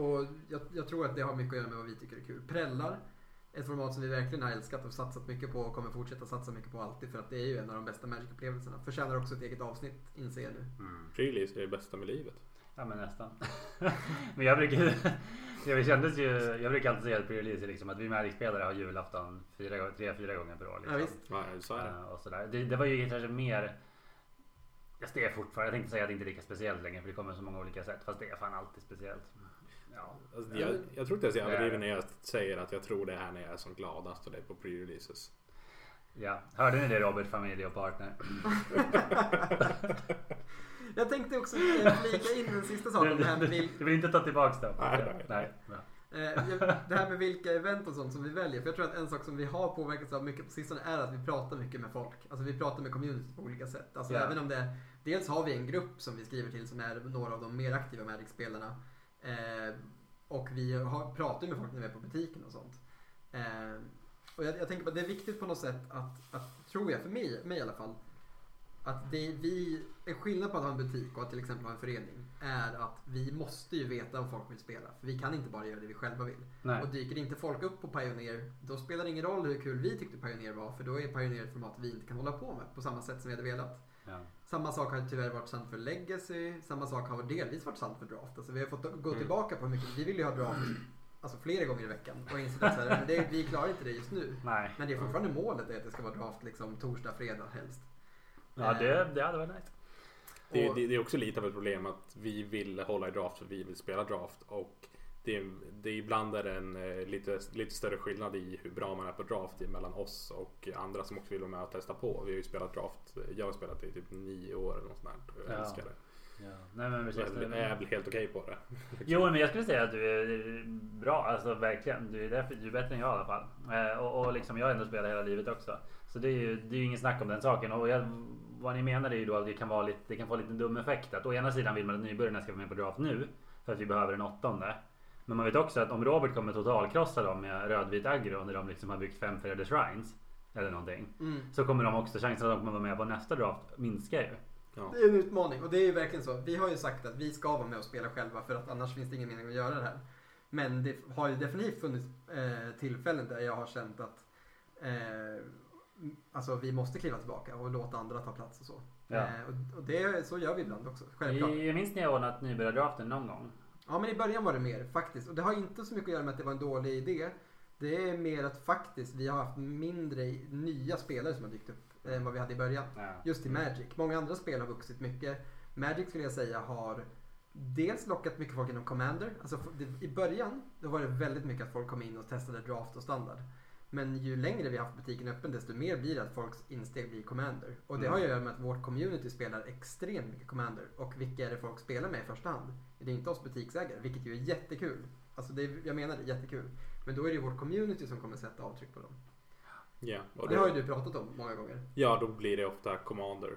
Och jag tror att det har mycket att göra med vad vi tycker är kul. Prällar ett format som vi verkligen har älskat och satsat mycket på och kommer fortsätta satsa mycket på alltid, för att det är ju en av de bästa Magic-upplevelserna. Förtjänar också ett eget avsnitt, inser jag nu. Freelist är det bästa med livet. Ja, men nästan. Men jag brukar alltid säga att pre-release liksom att vi Magic-spelare har julafton 3-4 gånger per år. Liksom. Ja, visst. Ja, så är det. Och sådär. Det var ju kanske mer... Det är fortfarande, jag tänkte säga att det inte är lika speciellt längre, för det kommer så många olika sätt, fast det är fan alltid speciellt. Ja. Alltså, jag tror inte att jag överdriver när jag säger att jag tror det är här när jag är som gladast och det är på pre-releases. Ja, hörde ni det, Robert, familj och partner? Jag tänkte också flika in den sista saken. Du vill inte ta tillbaka det? Nej. Det här med vilka event och sånt som vi väljer, för jag tror att en sak som vi har påverkats av mycket på sistone är att vi pratar mycket med folk. Alltså vi pratar med community på olika sätt. Alltså även om det, dels har vi en grupp som vi skriver till som är några av de mer aktiva Magic-spelarna, och vi pratar med folk när vi är på butiken och sånt. Och jag tänker på att det är viktigt på något sätt att tror jag, för mig i alla fall, att en skillnad på att ha en butik och att till exempel ha en förening är att vi måste ju veta om folk vill spela. För vi kan inte bara göra det vi själva vill. Nej. Och dyker inte folk upp på Pioneer, då spelar det ingen roll hur kul vi tyckte Pioneer var. För då är Pioneer ett format vi inte kan hålla på med på samma sätt som vi hade velat. Ja. Samma sak har tyvärr varit sant för Legacy. Samma sak har delvis varit sant för draft. Alltså vi har fått gå tillbaka på hur mycket vi vill ju ha draft. Alltså flera gånger i veckan och insett att så här, men vi klarar inte det just nu. Nej. Men det är fortfarande målet är att det ska vara draft liksom torsdag, fredag helst. Ja, det hade varit nice. Det är också lite av ett problem att vi vill hålla i draft för vi vill spela draft, och det är ibland är en lite större skillnad i hur bra man är på draft mellan oss och andra som också vill vara med och testa på. Vi har ju spelat draft, jag har spelat i typ 9 år eller något sånt där, och jag älskar det. Ja. Nej, men jag blir helt okej på det. Jo, men jag skulle säga att du är bra, alltså verkligen. Du är bättre än jag i alla fall. Och liksom jag har ändå spelat hela livet också. Så det är ju ingen snack om den saken. Och vad ni menar är ju då att det kan få lite dum effekt. Att å ena sidan vill man att nybörjarna ska vara med på draft nu, för att vi behöver en 8:e. Men man vet också att om Robert kommer totalkrossa dem med rödvit aggro när de liksom har byggt 5 färgade shrines eller någonting, så kommer de också, chansen att de kommer vara med på nästa draft minskar ju. Ja. Det är en utmaning, och det är ju verkligen så. Vi har ju sagt att vi ska vara med och spela själva, för att annars finns det ingen mening att göra det här. Men det har ju definitivt funnits tillfällen där jag har känt att alltså vi måste kliva tillbaka och låta andra ta plats och så. Ja. Och det, så gör vi ibland också, självklart. Jag minns när jag ordnat nybörjardraften någon gång. Ja, men i början var det mer faktiskt. Och det har inte så mycket att göra med att det var en dålig idé. Det är mer att faktiskt vi har haft mindre nya spelare som har dykt upp än vad vi hade i början. Ja. Just i Magic. Många andra spel har vuxit mycket. Magic skulle jag säga har dels lockat mycket folk inom Commander. Alltså, i början då var det väldigt mycket att folk kom in och testade draft och standard. Men ju längre vi har haft butiken öppen, desto mer blir det att folks insteg blir Commander. Och det har ju att göra med att vårt community spelar extremt mycket Commander. Och vilka är det folk spelar med i första hand? Det är inte oss butiksägare, vilket ju är jättekul. Alltså jag menar det, jättekul. Men då är det ju vårt community som kommer sätta avtryck på dem. Yeah, och det har ju du pratat om många gånger. Ja, då blir det ofta Commander.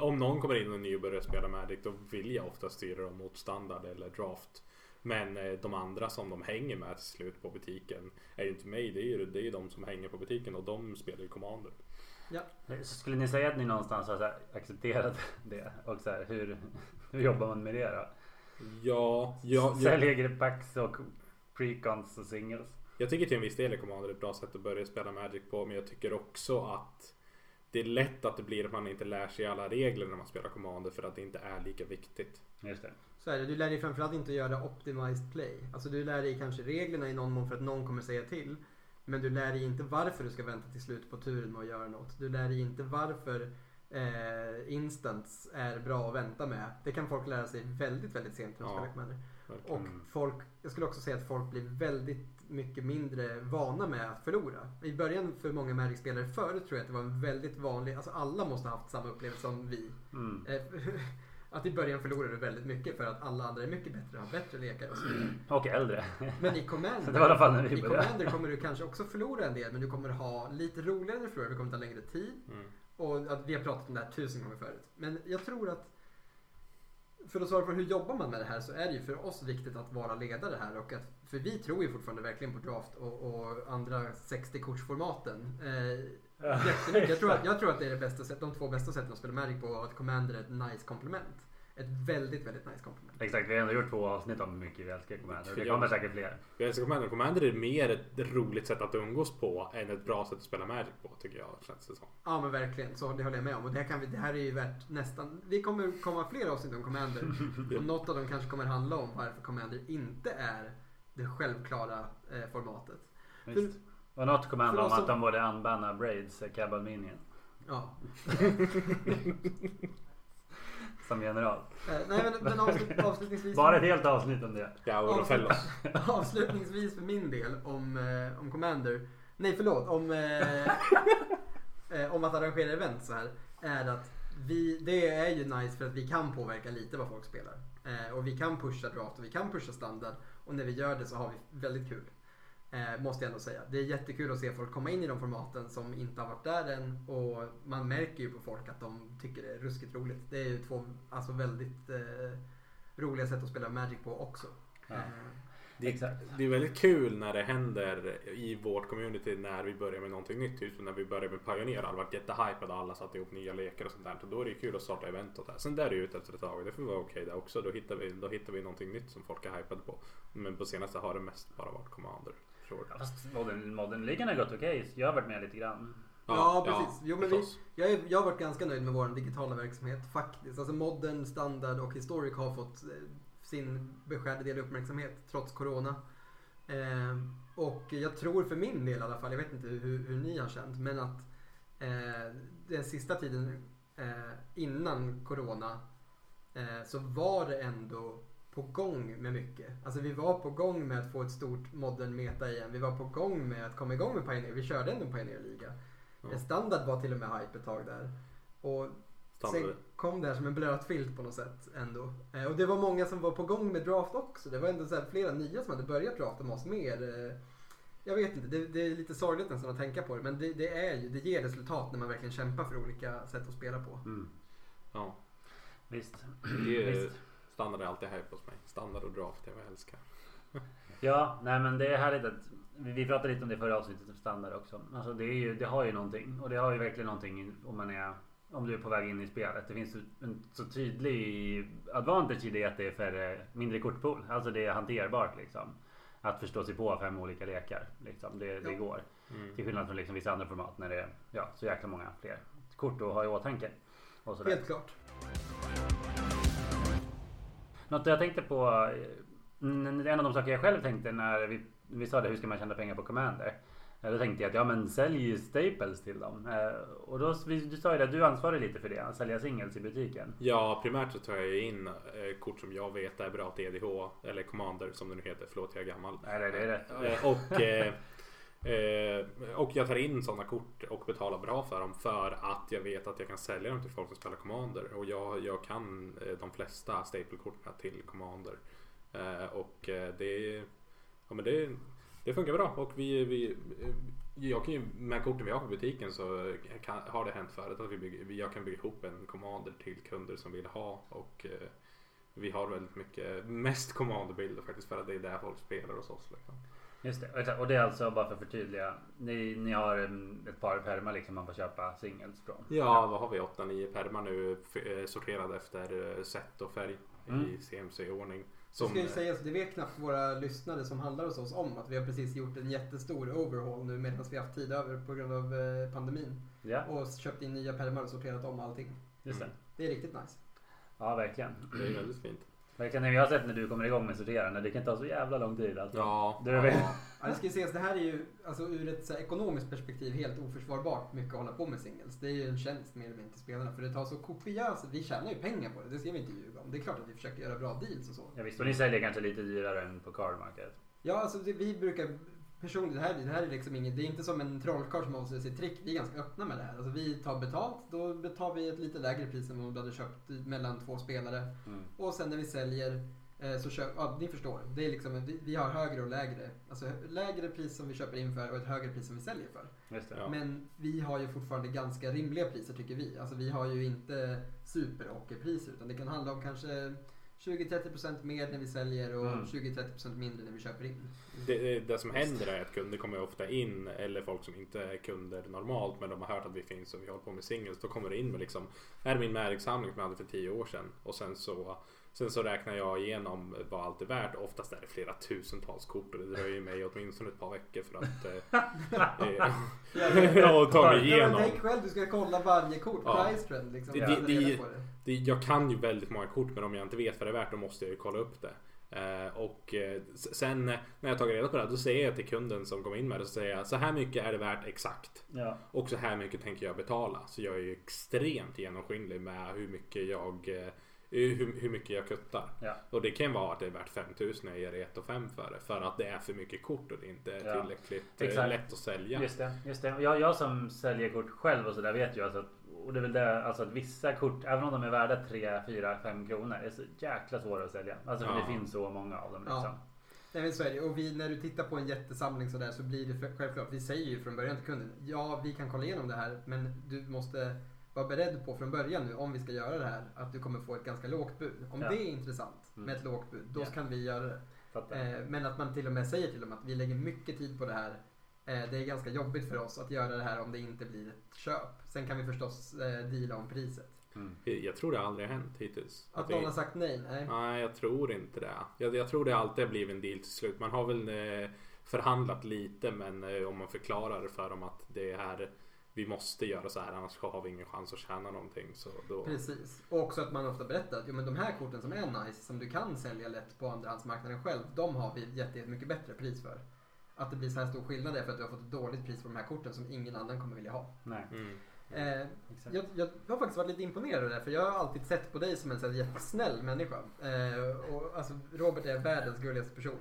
Om någon kommer in och ny börjar spela Magic, då vill jag ofta styra dem mot standard eller draft. Men de andra som de hänger med till slut på butiken är ju inte mig, det är ju de som hänger på butiken, och de spelar ju Commander. Ja. Så skulle ni säga att ni någonstans har så här accepterat det? Och så här, hur jobbar man med det då? Ja. Säljer grepacks och precons och singles. Jag tycker till en viss del är Commander ett bra sätt att börja spela Magic på, men jag tycker också att det är lätt att det blir att man inte lär sig alla regler när man spelar Commander, för att det inte är lika viktigt. Just det. Så är det, du lär dig framförallt inte göra optimized play. Alltså du lär dig kanske reglerna i någon mån för att någon kommer säga till, men du lär dig inte varför du ska vänta till slut på turen med att göra något. Du lär dig inte varför instants är bra att vänta med. Det kan folk lära sig väldigt, väldigt sent när de spelar Commander. Och jag skulle också säga att folk blir väldigt mycket mindre vana med att förlora. I början för många Magic-spelare förut tror jag att det var en väldigt vanlig, alltså alla måste ha haft samma upplevelse som vi. Mm. Att i början förlorar du väldigt mycket för att alla andra är mycket bättre och har bättre lekar och så vidare. Och äldre. Men i Commander kommer du kanske också förlora en del, men du kommer ha lite roligare när du förlorar, du kommer ta längre tid. Mm. Och att vi har pratat om det här 1000 gånger förut. Men jag tror att för att svara på hur jobbar man med det här, så är det ju för oss viktigt att vara ledare här, och att, för vi tror ju fortfarande verkligen på draft och andra 60-kortsformaten. Jag tror att det är det bästa sätt, de två bästa sätten att spela Magic på, och att Commander är ett nice komplement. ett väldigt, väldigt nice komplement. Exakt, vi har ändå gjort 2 avsnitt om mycket vi älskar Commander. Det kommer säkert fler. Jag älskar Commander. Commander är mer ett roligt sätt att umgås på än ett bra sätt att spela Magic på, tycker jag. Känns det som. Ja, men verkligen. Så det håller jag med om. Och det här är ju värt nästan... Vi kommer komma fler avsnitt om Commander. Och något av dem kanske kommer handla om varför Commander inte är det självklara formatet. Visst. Och något kommer handla om att de borde anbanna Braids Cabal Minion. Ja. Som general. Nej, men avslutningsvis... Bara ett helt avsnitt om det. Ja, och avslutningsvis för min del om Commander... Nej, förlåt. Om att arrangera event så här. Är att det är ju nice för att vi kan påverka lite vad folk spelar. Och vi kan pusha draft och vi kan pusha standard. Och när vi gör det så har vi väldigt kul. Måste jag ändå säga. Det är jättekul att se folk komma in i de formaten som inte har varit där än, och man märker ju på folk att de tycker det är ruskigt roligt. Det är ju 2 alltså väldigt roliga sätt att spela Magic på också. Ja. Det är väldigt kul när det händer i vårt community, när vi börjar med någonting nytt. Typ när vi börjar med Pioneer, alla varit jättehypade, alla satte ihop nya lekar och sånt där. Och då är det kul att starta event och där. Sen där är det ute efter ett tag, det får vara okej där också. Då hittar vi någonting nytt som folk är hypade på. Men på senaste har det mest bara varit Commander. Ja, fast modern-ligan har gått okej. Jag har varit med lite grann. Ja precis. Jo, men jag har varit ganska nöjd med vår digitala verksamhet faktiskt. Alltså Modern, Standard och Historic har fått sin beskärda del uppmärksamhet trots corona. Och jag tror för min del i alla fall, jag vet inte hur ni har känt, men att den sista tiden innan corona så var det ändå på gång med mycket. Alltså vi var på gång med att få ett stort modern meta igen. Vi var på gång med att komma igång med Pioneer. Vi körde ändå en Pioneer-liga. Ja. Standard var till och med hype ett tag där. Och sen kom det här som en blöt filt på något sätt ändå. Och det var många som var på gång med draft också. Det var ändå så här flera nya som hade börjat drafta med oss mer. Jag vet inte, det är lite sorgligt nästan att tänka på det. Men det ger resultat när man verkligen kämpar för olika sätt att spela på. Mm. Ja, visst. Visst. Standard är alltid hype hos mig. Standard och draft är vad jag älskar. Ja, nej men det är härligt att vi pratade lite om det förra avsnittet om standard också. Alltså det har ju någonting, och det har ju verkligen någonting om du är på väg in i spelet. Det finns en så tydlig advantage i det att det är för mindre kortpool. Alltså det är hanterbart liksom. Att förstå sig på 5 olika lekar liksom. Det går. Till skillnad från liksom vissa andra format när det är så jäkla många fler kort att ha i åtanke. Och helt klart. Något jag tänkte på, en av de saker jag själv tänkte när vi sa det, hur ska man tjäna pengar på Commander? Då tänkte jag att sälj staples till dem. Och då, du sa ju att du ansvarar lite för det, att sälja singles i butiken. Ja, primärt så tar jag in kort som jag vet är bra till EDH, eller Commander som det nu heter, förlåt jag är gammal. Nej, det är rätt. Och jag tar in sådana kort och betalar bra för dem, för att jag vet att jag kan sälja dem till folk som spelar Commander. Och jag kan de flesta staple-korten till Commander. Och det funkar bra. Och jag kan ju, med korten vi har på butiken, så har det hänt förut att jag kan bygga ihop en Commander till kunder som vill ha. Och vi har väldigt mycket, mest Commander-bilder faktiskt, för att det är där folk spelar hos oss liksom. Just det. Och det är alltså, bara för att förtydliga, ni har ett par permar liksom man får köpa singles från. Ja, vad har vi? 8-9 permar nu sorterade efter set och färg i CMC-ordning. Som... Ska ju sägas, det vet knappt våra lyssnare som handlar hos oss om att vi har precis gjort en jättestor overhaul nu medan vi har haft tid över på grund av pandemin. Ja. Och köpt in nya permar och sorterat om allting. Just det. Det är riktigt nice. Ja, verkligen. Det är väldigt fint. Verkligen, jag har sett när du kommer igång med sorterande. Det kan ta så jävla lång tid alltså. Ja. Det ska ju ses, det här är ju alltså, ur ett så här, ekonomiskt perspektiv helt oförsvarbart mycket att hålla på med singles. Det är ju en tjänst mer eller mindre till spelarna, för det tar så kopiöst. Vi tjänar ju pengar på det, det ska vi inte ljuga om. Det är klart att vi försöker göra bra deals och så. Ja visst, och ni säljer kanske lite dyrare än på Card Market. Ja, alltså vi brukar personligt, det här är liksom inget, det är inte som en trollkarl som avslöjar sitt trick. Vi är ganska öppna med det här. Alltså vi tar betalt, då betalar vi ett lite lägre pris än om vi hade köpt mellan 2 spelare. Mm. Och sen när vi säljer så köper, ja ni förstår, det är liksom, vi har högre och lägre. Alltså lägre pris som vi köper in för och ett högre pris som vi säljer för. Just det, ja. Men vi har ju fortfarande ganska rimliga priser tycker vi. Alltså vi har ju inte superockerpriser, utan det kan handla om kanske 20-30% mer när vi säljer och 20-30% mindre när vi köper in. Det som händer är att kunder kommer ofta in, eller folk som inte är kunder normalt men de har hört att vi finns och vi håller på med singles, då kommer det in med liksom, här är min märksamling som jag hade för 10 år sedan, och sen så räknar jag igenom vad allt är värt. Oftast är det flera tusentals kort och det dröjer mig åtminstone ett par veckor för att ta mig igenom. Tänk själv, du ska kolla varje kort, price trend liksom. Jag kan ju väldigt många kort, men om jag inte vet vad det är värt då måste jag ju kolla upp det. Och sen när jag tar reda på det, då säger jag till kunden som kommer in med det, så säger jag, så här mycket är det värt exakt, och så här mycket tänker jag betala. Så jag är ju extremt genomskinlig med hur mycket jag kuttar. Och det kan vara att det är värt 5000 när jag ger 1,5 för det, för att det är för mycket kort och det inte är tillräckligt lätt att sälja. Just det. Jag som säljer kort själv och så där vet ju alltså att, och det är väl det, alltså att vissa kort, även om de är värda 3, 4, 5 kronor, är så jäkla svåra att sälja. Alltså för det finns så många av dem liksom. Nej, men så är det. Och vi, när du tittar på en jättesamling så där, så blir det självklart, vi säger ju från början till kunden, ja vi kan kolla igenom det här, men du måste vara beredd på från början nu, om vi ska göra det här, att du kommer få ett ganska lågt bud. Om det är intressant med ett lågt bud, då kan vi göra det. Men att man till och med säger till dem att vi lägger mycket tid på det här. Det är ganska jobbigt för oss att göra det här om det inte blir ett köp. Sen kan vi förstås deala om priset. Jag tror det aldrig har hänt hittills. Att någon har sagt nej? Nej, jag tror inte det. Jag tror det alltid blir en deal till slut. Man har väl förhandlat lite, men om man förklarar för dem att det är här, vi måste göra så här, annars har vi ingen chans att tjäna någonting. Så då... Precis. Och också att man ofta berättar att de här korten som är nice, som du kan sälja lätt på andrahandsmarknaden själv, de har vi jättemycket bättre pris för. Att det blir så här stor skillnad är för att du har fått ett dåligt pris på de här korten som ingen annan kommer vilja ha. Nej. Jag har faktiskt varit lite imponerad av det, för jag har alltid sett på dig som en så här jättesnäll människa. Och, alltså, Robert är världens gulligaste person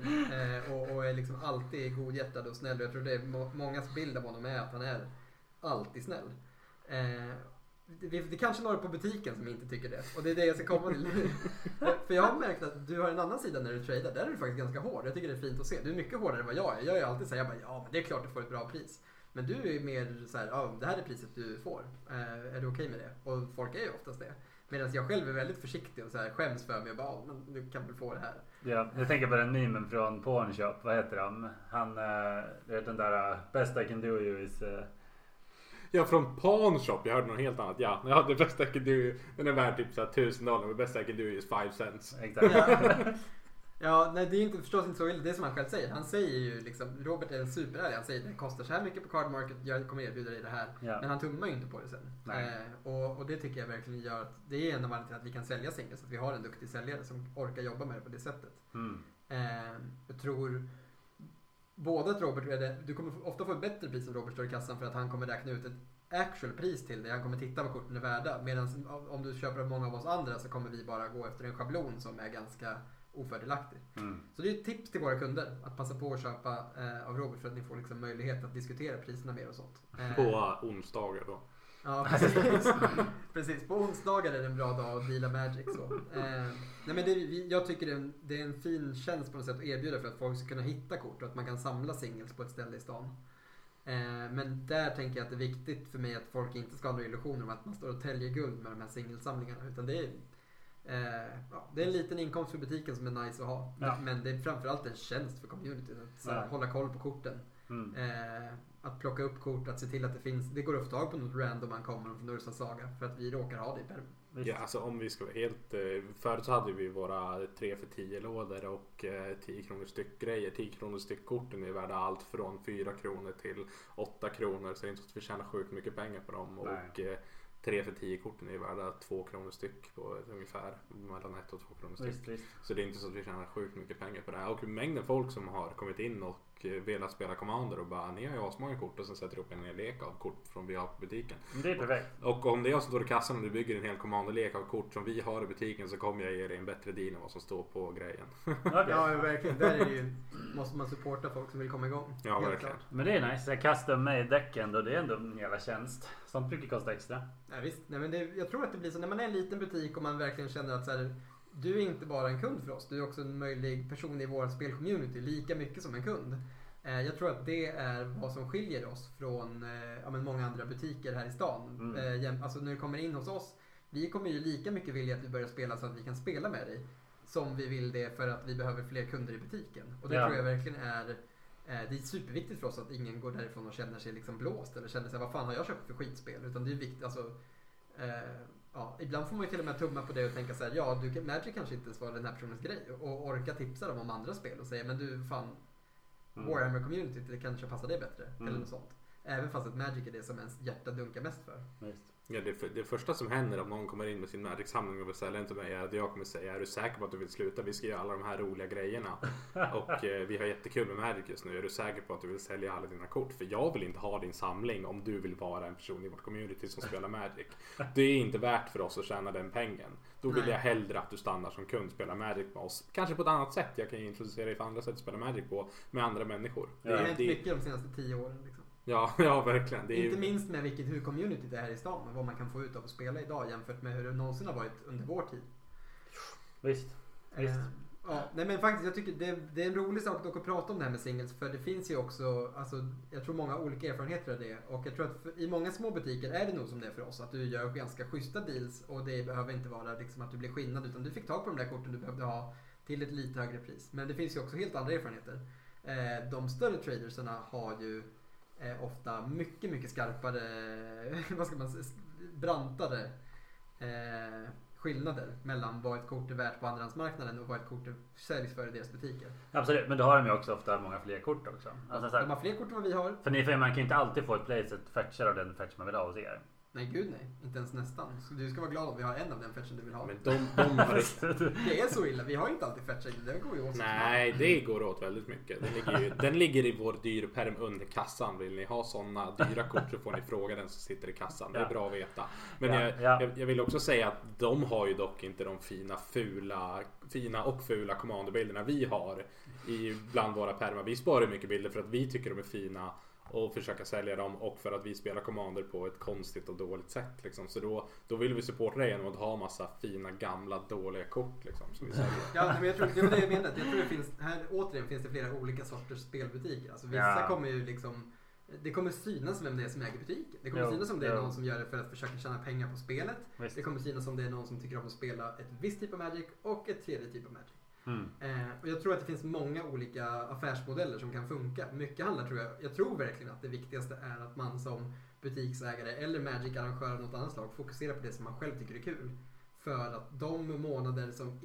och är liksom alltid godhjärtad och snäll. Och jag tror det är mångas bild av honom är att han är alltid snäll. Det kanske är några på butiken som inte tycker det, och det är det jag ska komma till. För jag har märkt att du har en annan sida när du tradar, där är du faktiskt ganska hård. Jag tycker det är fint att se, du är mycket hårdare än vad jag är. Jag är alltid såhär, men det är klart du får ett bra pris. Men du är mer såhär, det här är priset du får, är du okej med det? Och folk är ju oftast det. Medan jag själv är väldigt försiktig och så här skäms för mig och bara, men du kan väl få det här. Ja, jag tänker på den memen från Pawnshop, vad heter han? Han, den där bästa I can do you is... Ja, från Pawnshop, jag hörde något helt annat. Ja, det bästa kan du, den är värd typ såhär $1000, det bästa kan du is 5 cents. Exakt. Nej, det är inte, förstås inte så illa, det är som han själv säger. Han säger ju liksom, Robert är en superärlig, han säger det kostar så här mycket på Card Market, jag kommer erbjuda dig det här, men han tummar ju inte på det sen. Och det tycker jag verkligen gör att det är en av anledningarna till att vi kan sälja singles, att vi har en duktig säljare som orkar jobba med det på det sättet. Jag tror både att Robert, du kommer ofta få ett bättre pris om Robert står i kassan, för att han kommer räkna ut ett actual pris till dig. Han kommer titta vad korten är värda. Medan om du köper av många av oss andra, så kommer vi bara gå efter en schablon som är ganska ofördelaktig. Så det är ett tips till våra kunder, att passa på att köpa av Robert, för att ni får liksom möjlighet att diskutera priserna mer och sånt. På onsdagar då. Ja, precis. På onsdagar är det en bra dag att deala magic så. Jag tycker det är en fin tjänst på något sätt att erbjuda, för att folk ska kunna hitta kort och att man kan samla singles på ett ställe i stan. Men där tänker jag att det är viktigt för mig att folk inte ska ha några illusioner om att man står och täljer guld med de här singelsamlingarna, utan det är en liten inkomst för butiken som är nice att ha, men det är framförallt en tjänst för communityn att hålla koll på korten. Att plocka upp kort, att se till att det finns, det går att få tag på något random man kommer från Ursas saga, för att vi råkar ha det i perm. Ja, alltså om vi ska vara helt, förut så hade vi våra 3 för 10 lådor och 10 kronor styck grejer. 10 kronor styck korten är värda allt från 4 kronor till 8 kronor, så det är inte så att vi tjänar sjukt mycket pengar på dem. Och 3 för 10 korten är värda 2 kronor styck på ungefär, mellan 1 och 2 kronor styck. Visst. Så det är inte så att vi tjänar sjukt mycket pengar på det här. Och mängden folk som har kommit in och velat spela Commander och bara, ni har ju asmånga kort, och sen sätter upp en hel lek av kort från vi har på butiken. Det är perfekt. Och om det är jag som står i kassan och du bygger en hel Commander-lek av kort som vi har i butiken, så kommer jag ge dig en bättre deal än vad som står på grejen. Okay. Ja, verkligen. Där är det ju, måste man supporta folk som vill komma igång. Ja, verkligen. Klart. Men det är nice. Jag kastar mig i däcken då, det är ändå en jävla tjänst. Sånt brukar kosta extra. Ja, visst. Nej, men jag tror att det blir så när man är en liten butik och man verkligen känner att så här, du är inte bara en kund för oss, du är också en möjlig person i vår spelcommunity lika mycket som en kund. Jag tror att det är vad som skiljer oss från många andra butiker här i stan. Alltså när du kommer in hos oss, vi kommer ju lika mycket vilja att du börjar spela så att vi kan spela med dig. som vi vill det för att vi behöver fler kunder i butiken. Och det tror jag verkligen är... Det är superviktigt för oss att ingen går därifrån och känner sig liksom blåst eller känner sig, vad fan har jag köpt för skitspel? Utan det är viktigt, alltså, ibland får man ju till och med tumma på det och tänka så här, ja, Magic kanske inte ens var den här personens grej, och orka tipsa dem om andra spel och säga, men du, fan, Warhammer Community, det kanske passar dig bättre, eller något sånt. Även fast att Magic är det som ens hjärta dunkar mest för. Just. Ja, det första som händer om någon kommer in med sin Magic-samling och beställer en till mig är att jag kommer säga, är du säker på att du vill sluta? Vi ska göra alla de här roliga grejerna. Och vi har jättekul med Magic just nu. Är du säker på att du vill sälja alla dina kort? För jag vill inte ha din samling om du vill vara en person i vårt community som spelar Magic. Det är inte värt för oss att tjäna den pengen. Då vill jag hellre att du stannar som kund och spelar Magic med oss. Kanske på ett annat sätt. Jag kan ju introducera dig för andra sätt att spela Magic på med andra människor. Det har hänt mycket de senaste 10 åren liksom. Ja, verkligen. Det är inte ju... minst med vilket hur community det är här i stan och vad man kan få ut av att spela idag jämfört med hur det någonsin har varit under vår tid. Visst. Nej, men faktiskt, jag tycker det är en rolig sak dock att prata om det här med singles, för det finns ju också, alltså, jag tror många olika erfarenheter av det, och jag tror att i många små butiker är det nog som det är för oss, att du gör ganska schyssta deals och det behöver inte vara liksom att du blir skinnad, utan du fick tag på de där korten du behövde ha till ett lite högre pris. Men det finns ju också helt andra erfarenheter. De större tradersarna har ju ofta mycket, mycket skarpare, vad ska man säga, brantade skillnader mellan vad ett kort är värt på andrahandsmarknaden och vad ett kort säljs för i deras butiker. Absolut, men då har de ju också ofta många fler kort också. Alltså, så här, de har fler kort än vad vi har. För man kan ju inte alltid få ett playset fetchar av den fetch man vill ha hos er. Nej, gud nej. Inte ens nästan. Så du ska vara glad om vi har en av den fetchen du vill ha. Men de har... Det är så illa. Vi har inte alltid fetchen. Det går ju åt. Nej, det går åt väldigt mycket. Den ligger i vår dyrperm under kassan. Vill ni ha sådana dyra kort så får ni fråga den som sitter i kassan. Det är bra att veta. Men jag vill också säga att de har ju dock inte de fina och fula kommandobilderna vi har bland våra permar. Vi sparar mycket bilder för att vi tycker de är fina och försöka sälja dem, och för att vi spelar Commander på ett konstigt och dåligt sätt liksom. Så då vill vi supporta det genom att ha massa fina gamla dåliga kort liksom, som vi säljer. Ja, men jag tror det var det jag menade. Jag tror det finns, här återigen finns det flera olika sorters spelbutiker. Alltså vissa kommer ju liksom, det kommer synas vem det är som äger butiken. Det kommer synas om det är någon som gör det för att försöka tjäna pengar på spelet. Visst. Det kommer synas om det är någon som tycker om att spela ett visst typ av Magic och ett tredje typ av Magic. Och jag tror att det finns många olika affärsmodeller som kan funka. Mycket handlar, jag tror verkligen att det viktigaste är att man som butiksägare eller Magic-arrangör något annat slag fokuserar på det som man själv tycker är kul. För att de månader som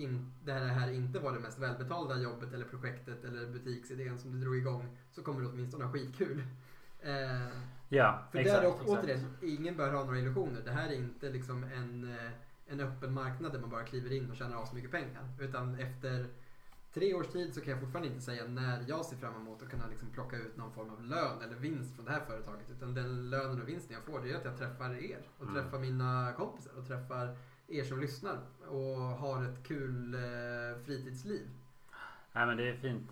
det här inte var det mest välbetalda jobbet eller projektet eller butiksidén som du drog igång, så kommer det åtminstone ha skitkul. För exakt, där återigen, ingen bör ha några illusioner. Det här är inte liksom en öppen marknad där man bara kliver in och tjänar av så mycket pengar. Utan efter 3 års tid så kan jag fortfarande inte säga när jag ser fram emot att kunna liksom plocka ut någon form av lön eller vinst från det här företaget. Utan den lönen och vinsten jag får, det är att jag träffar er och träffar mina kompisar och träffar er som lyssnar och har ett kul fritidsliv. Nej, men det är fint,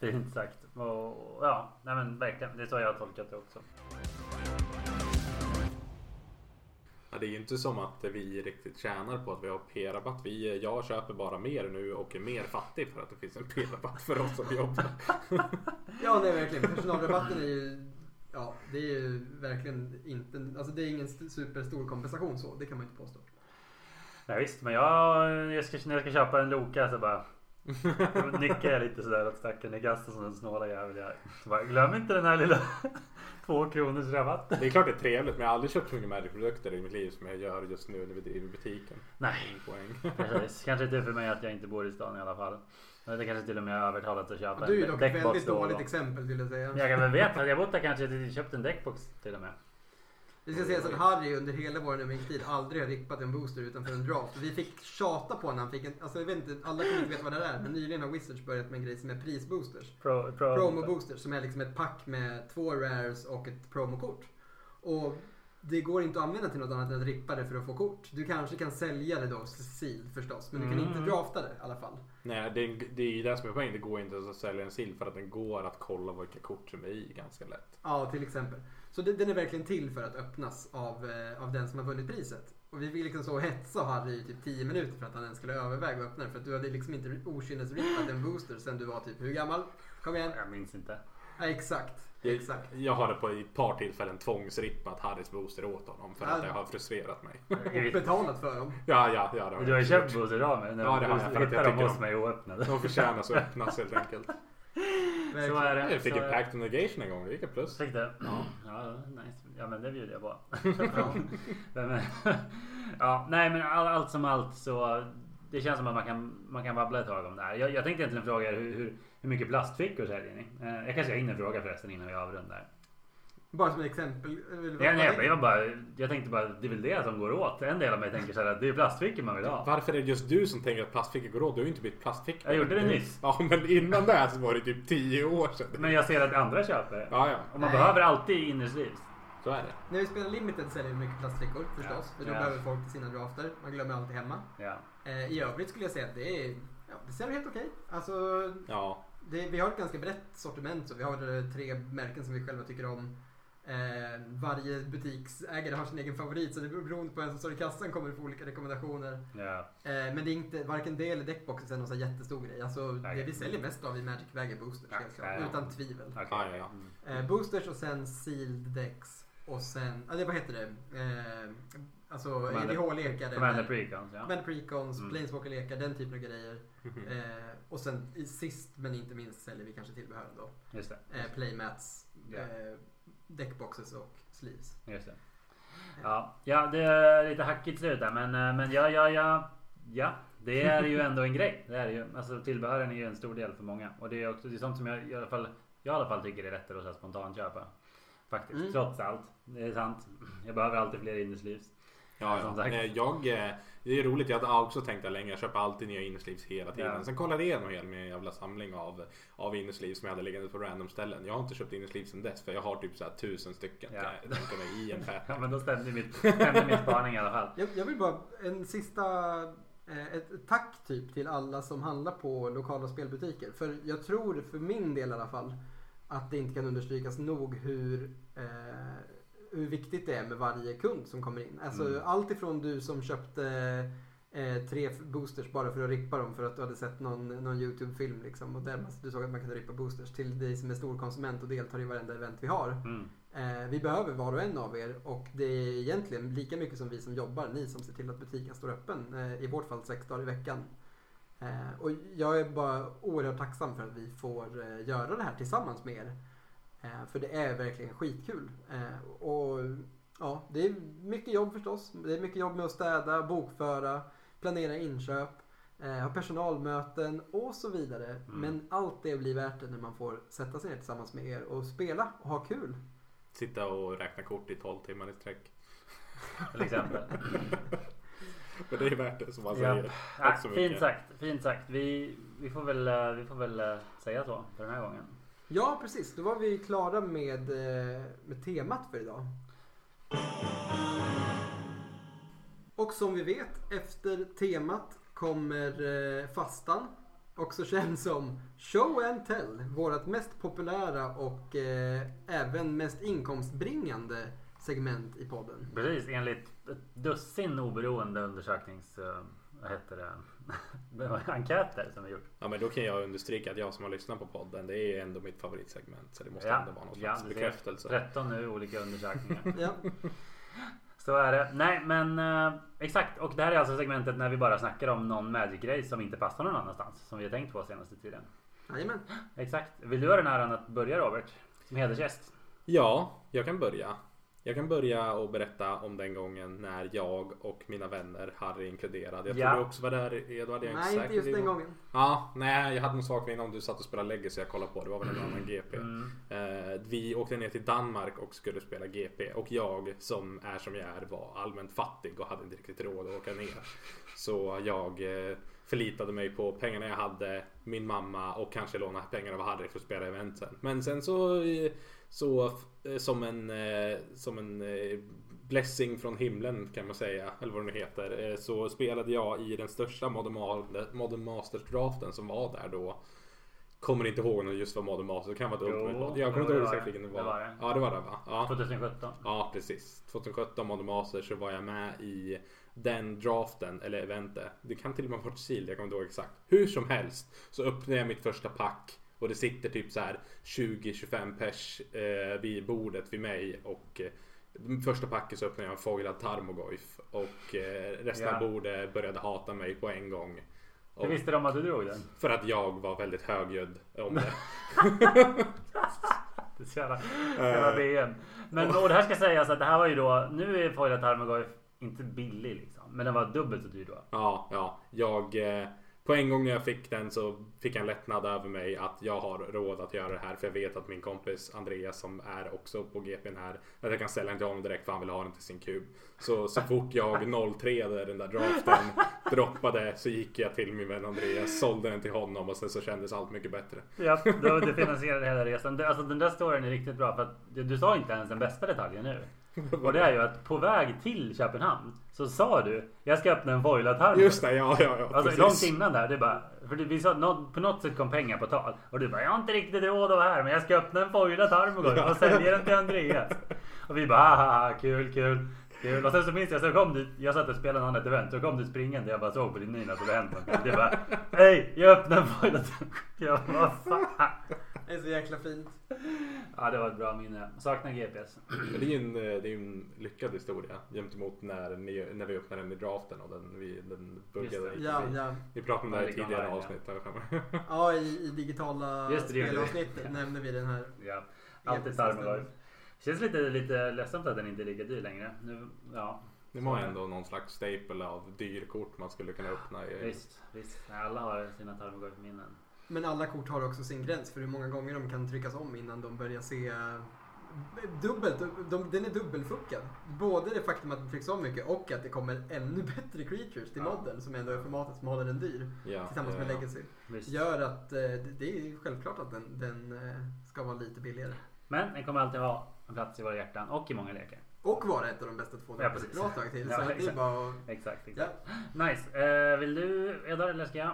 fint sagt. Och, nej, men verkligen, det är så jag har tolkat det också. Ja, det är ju inte som att vi riktigt tjänar på att vi har p-rabatt. Jag köper bara mer nu och är mer fattig för att det finns en p-rabatt för oss som jobbar. Ja, det är verkligen. Personalrabatten är ju, det är ju verkligen inte, alltså det är ingen superstor kompensation så. Det kan man inte påstå. Nej visst, men när jag ska köpa en Loka så bara nickar jag lite sådär att stacken i gasten som en snåla jävel jag. Så bara, glöm inte den här lilla 2 kronors rabatt. Det är klart det är trevligt, men jag har aldrig köpt så mycket Magic-produkter i mitt liv som jag gör just nu när vi driver butiken. Nej, precis. Kanske inte för mig att jag inte bor i stan i alla fall. Det kanske till och med har övertalat att köpa en deckbox. Du är dock ett väldigt dåligt exempel, vill jag säga. Jag kan veta att jag borta kanske köpt en deckbox till och med. Vi ska säga så att Harry under hela vår numringtid aldrig har rippat en booster utanför en draft. Vi fick tjata på när han fick en, alltså jag vet inte, alla kommer inte veta vad det är, men nyligen har Wizards börjat med en grej som är prisboosters. Promo boosters, som är liksom ett pack med 2 rares och ett promokort. Och det går inte att använda till något annat än att rippa det för att få kort. Du kanske kan sälja det då, Sealed förstås, men du kan inte drafta det i alla fall. Nej, det är ju det som är poängen. Det går inte att sälja en Sealed för att den går att kolla vilka kort som är i ganska lätt. Ja, till exempel. Så den är verkligen till för att öppnas av den som har vunnit priset. Och vi vill liksom så hetsa Harry i typ 10 minuter för att han ens skulle överväga att öppna det. För att du hade liksom inte okynnesrippat en booster sen du var typ hur gammal? Kom igen. Jag minns inte. Exakt. Jag har det på ett par tillfällen tvångsrippat Harrys booster åt honom för att det har frustrerat mig. Och betalat för dem. Ja. Du har köpt booster av mig. Ja, det har jag. Hittar de hos mig och öppnade. De förtjänar så öppnas helt enkelt. Så är det. Jag fick en pact of negation en gång. Det gick ett plus. Fick det? Ja, nice. Ja, men det bjuder jag på. Ja, nej, men allt som allt så... Det känns som att man kan babbla ett tag om det här. Jag tänkte egentligen fråga hur mycket plastfickor säljer ni? Jag kanske hinner fråga förresten innan vi avrundar. Bara som ett exempel? Jag tänkte bara, det är väl det som går åt. En del av mig tänker så här, att det är plastfickor man vill ha. Varför är det just du som tänker att plastfickor går åt? Du har ju inte blivit plastfickor. Jag gjorde det nyss. Ja, men innan det här så var det typ 10 år sedan. Men jag ser att andra köper det. Ja. Och man behöver alltid innerslips. Så är det. När vi spelar Limited säljer vi mycket plastfickor förstås. För då behöver folk till sina drafter. Man glömmer alltid hemma. Ja. I övrigt skulle jag säga att det ser helt okej. Alltså, vi har ett ganska brett sortiment. Så vi har 3 märken som vi själva tycker om. Varje butiksägare har sin egen favorit. Så det beror beroende på vem som står i kassan kommer få olika rekommendationer. Yeah. Men det är inte varken det eller deckboxen är någon sån jättestor grej. Alltså, det vi säljer mest av i Magic väger boosters. Utan tvivel. Boosters och sen sealed decks. Och sen, vad heter det? Alltså EDH-lekar. Commander Precons, Planeswalker-lekar, den typen av grejer. Och sen sist men inte minst säljer vi kanske tillbehör då. Just det. Playmats, deckboxes och sleeves. Just det. Ja, det är lite hackigt slut där. Men ja. Det är ju ändå en grej. Det är ju, alltså tillbehören är ju en stor del för många. Och det är också det är sånt som jag i alla fall tycker är lättare att spontant köpa. Faktiskt, trots allt. Det är sant. Jag behöver alltid fler innersleeves. Det är roligt, jag hade också tänkt det länge. Jag köper alltid nya innersleeves hela tiden. Sen kollade jag igenom hela min jävla samling av innersleeves som jag hade liggande på random ställen. Jag har inte köpt innersleeves sedan dess för jag har typ så här 1000 stycken i en färd. Ja, men då stämde mitt spaning i alla fall. Jag vill bara en sista ett tack typ till alla som handlar på lokala spelbutiker. För jag tror för min del i alla fall att det inte kan understrykas nog hur viktigt det är med varje kund som kommer in. Alltså allt ifrån du som köpte 3 boosters bara för att rippa dem för att du hade sett någon YouTube-film liksom, och där du såg att man kunde rippa boosters till dig som är stor konsument och deltar i varenda event vi har. Vi behöver var och en av er och det är egentligen lika mycket som vi som jobbar, ni som ser till att butiken står öppen, i vårt fall 6 dagar i veckan. Och jag är bara oerhört tacksam för att vi får göra det här tillsammans med er. För det är verkligen skitkul. Och ja, det är mycket jobb förstås. Det är mycket jobb med att städa, bokföra, planera inköp, ha personalmöten och så vidare. Men allt det blir värt det när man får sätta sig ner tillsammans med er och spela och ha kul. Sitta och räkna kort i 12 timmar i sträck. Till exempel. Men det är värt det som man säger. Fint sagt. Vi får väl säga så för den här gången. Ja, precis. Då var vi klara med temat för idag. Och som vi vet, efter temat kommer fastan. Också känd som Show and Tell. Vårat mest populära och även mest inkomstbringande segment i podden. Precis, enligt ett dussin oberoende undersöknings... Vad heter det? Enkäter som vi gjort. Ja, men då kan jag understryka att jag som har lyssnat på podden, det är ändå mitt favoritsegment. Så det måste ändå vara någon slags bekräftelse. 13 nu olika undersökningar. Så är det. Nej, men exakt. Och det här är alltså segmentet när vi bara snackar om någon Magic-grej som inte passar någon annanstans. Som vi har tänkt på senaste tiden. Jajamän. Exakt. Vill du ha den här att börja, Robert? Som hedersgäst. Ja, jag kan börja. Jag kan börja och berätta om den gången när jag och mina vänner, Harry inkluderad. Jag tror du också var där, Edvard. Inte just den gången. Ja, nej, jag hade någon sak innan du satt och spelade Legacy. Jag kollade på, det var väl en annan GP. Vi åkte ner till Danmark och skulle spela GP. Och jag som jag är var allmänt fattig och hade inte riktigt råd att åka ner. Så jag förlitade mig på pengarna jag hade, min mamma och kanske låna pengarna av Harry för att spela eventen. Men sen så som en blessing från himlen kan man säga, eller vad det nu heter, så spelade jag i den största Modern Masters draften som var där då. Kommer inte ihåg någon just vad Modern Masters kan vara dumt. Jag kommer inte ihåg säkert vilken det var. Ja, det var det, va? Ja. 2017. Ja, precis. 2017 Modern Masters så var jag med i den draften eller eventet. Det kan till och med ha varit Sealed, jag kommer inte ihåg exakt. Hur som helst så öppnade jag mitt första pack Och det sitter typ så här 20-25 pers vid bordet vid mig. Och första packen så öppnade jag en foilad Tarmogoyf. Och resten av bordet började hata mig på en gång. Hur visste de att du drog den? För att jag var väldigt högljudd om det. Det är så jävla BM. Men och det här ska sägas att det här var ju då... Nu är foilad Tarmogoyf inte billig liksom. Men den var dubbelt så dyr då. Ja. Jag... På en gång när jag fick den så fick jag en lättnad över mig att jag har råd att göra det här. För jag vet att min kompis Andreas som är också på GPn här, att jag kan sälja den till honom direkt för han vill ha den till sin kub. Så fort jag 0-3 där den där draften droppade så gick jag till min vän Andreas, sålde den till honom och sen så kändes allt mycket bättre. Ja, du finansierade hela resan. Alltså den där storyn är riktigt bra för att du sa inte ens den bästa detaljen nu. Och det är ju att på väg till Köpenhamn så sa du, jag ska öppna en foilad tarm. Just det, ja. Alltså långt innan där, det bara, för vi sa på något sätt kom pengar på tal. Och du bara, jag har inte riktigt råd av här, men jag ska öppna en foilad tarm och sälja den till Andreas. Och vi bara, haha, kul. Och sen så minns jag, så kom du, jag satt och spelade en annan event, så kom du springande, jag bara såg på din mina så det hände något. Det bara, hej, jag öppnar en foilad tarm. Jag bara, vad fan. Det är så jäkla fint. Ja, det var ett bra minne. Saknar GPS. Det är en lyckad historia jämt emot när vi öppnade den i draften och den buggade. Ja. Vi pratade om det här i tidigare avsnitt. Ja. Ja, i digitala spelavsnitt nämnde vi den här. Ja, alltid Tarmogoyf. Känns lite ledsamt att den inte ligger dyr längre. Det var ändå någon slags staple av dyrkort man skulle kunna öppna. Visst. Alla har sina Tarmogoyf-minnen. Men alla kort har också sin gräns för hur många gånger de kan tryckas om innan de börjar se dubbelt. Den är dubbelfuckad. Både det faktum att de trycks om mycket och att det kommer ännu bättre creatures till Modern som ändå är formatet som håller den dyr tillsammans med Legacy. Visst. Gör att det är självklart att den ska vara lite billigare. Men den kommer alltid ha en plats i våra hjärtan och i många lekar. Och vara ett av de bästa 200 bra tag till. Så det är bara... Exakt. Ja. Nice. Vill du, Edvard, eller ska jag?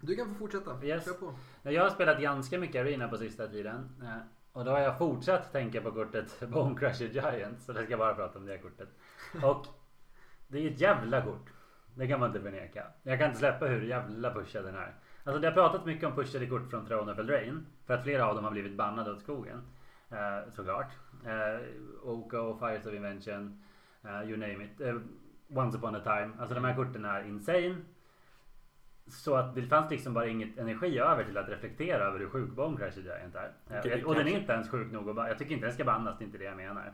Du kan få fortsätta. Yes. Kör på. Jag har spelat ganska mycket Arena på sista tiden. Och då har jag fortsatt tänka på kortet Bone Crusher Giant. Så det ska bara prata om det kortet. Och det är ett jävla kort. Det kan man inte förneka. Jag kan inte släppa hur jävla pushad den är. Alltså det har pratat mycket om pushade kort från Throne of Eldraine. För att flera av dem har blivit bannade åt skogen. Såklart. Oko, Fires of Invention. You name it. Once upon a time. Alltså de här korten är insane. Så att det fanns liksom bara inget energi över till att reflektera över hur sjuk Bone Crusher Giant är. Och den är inte ens sjuk nog. Jag tycker inte den ska bannas, det är inte det jag menar.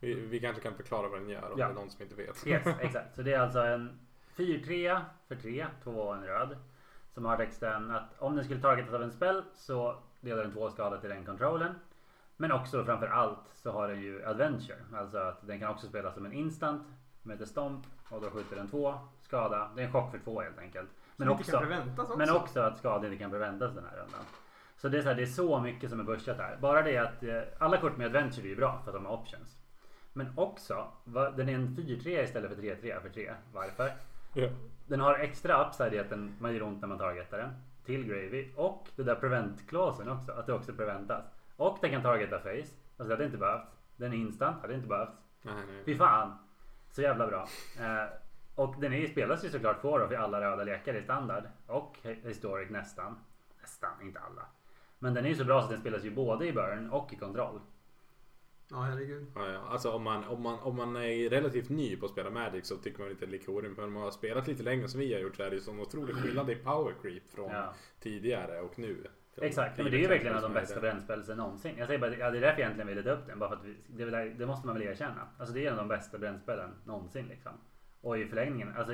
Vi kanske kan förklara vad den gör om det är någon som inte vet. Yes, exakt. Så det är alltså en 4-3 för 3, 2 och en röd. Som har texten att om den skulle targetas av en spell så delar den 2 skada till den kontrollen. Men också framförallt så har den ju Adventure. Alltså att den kan också spelas som en instant med ett stomp. Och då skjuter den 2 skada. Det är en chock för 2 helt enkelt. Men också att skadan inte kan preventas den här rundan. Så det är så här, det är så mycket som är bushat här. Bara det att alla kort med Adventure är ju bra för att de har options. Men också, den är en 4-3 istället för 3-3 för 3. Varför? Yeah. Den har extra upside i att man gör ont när man targetar den. Till Gravy. Och det där prevent-klausen också. Att det också preventas. Och den kan targeta face. Alltså det hade inte behövts. Den är instant. Hade inte behövts. Nej. Fy fan. Så jävla bra. Och den är, spelas ju såklart för alla röda lekar i standard och historic nästan. Nästan, inte alla. Men den är ju så bra så den spelas ju både i burn och i kontroll. Ja, herregud. Ja. Alltså om man är relativt ny på att spela Magic så tycker man inte Likorium. Men om man har spelat lite längre som vi har gjort så är det ju som otroligt skillnad i power creep från tidigare och nu. Exakt, men det är ju verkligen de bästa brännspelsen någonsin. Jag säger bara, det är därför jag egentligen ville ta upp den. Bara för att det måste man väl erkänna. Alltså det är en av de bästa brännspelen någonsin liksom. Och i förlängningen, alltså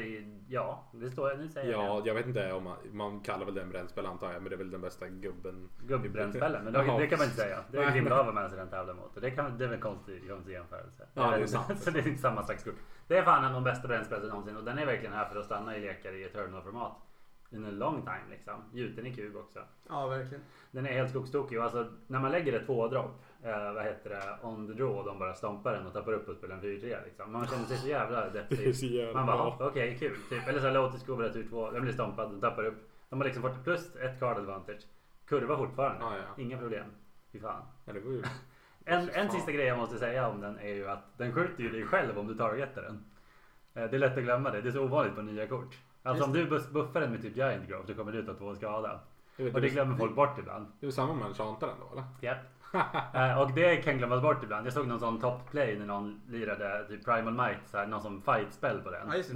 det står jag nu säger. Ja, jag vet inte om man kallar väl den brännspel antar jag, men det är väl den bästa gubbenbrännspelen, men det kan man inte säga. Det är grimda av med sig den tävlar mot och det är väl konstig jämförelse. Ja, det är sant. Så det är inte samma slags kort. Det är fan en av de bästa brännspelen någonsin och den är verkligen här för att stanna i lekar i eternal-format. In a long time liksom. Gjuten i kub också. Ja, verkligen. Den är helt skogstokig och alltså när man lägger det 2-drop on the draw och de bara stampar den och tappar upp och spelar en 4-3 liksom. Man känner sig så jävla deppig. Man bara, okej, kul. Typ. Eller så låter skovet ut 2, den blir stampad och tappar upp. De har liksom fått plus ett card advantage. Kurva fortfarande. Ja. Inga problem. Fy fan. Ja, det går ju. en sista grej jag måste säga om den är ju att den skjuter ju dig själv om du targetar den. Det är lätt att glömma det. Det är så ovanligt på nya kort. Alltså om du buffar den med typ Giant Growth så kommer du ut att 2 skada. Och det glömmer folk bort ibland. Det är samma man chantar ändå, eller? Ja. Och det kan glömmas bort ibland. Jag såg någon sån top-play när någon lirade typ Primal Might, så här, någon som fight-spel på den. Ja, just det,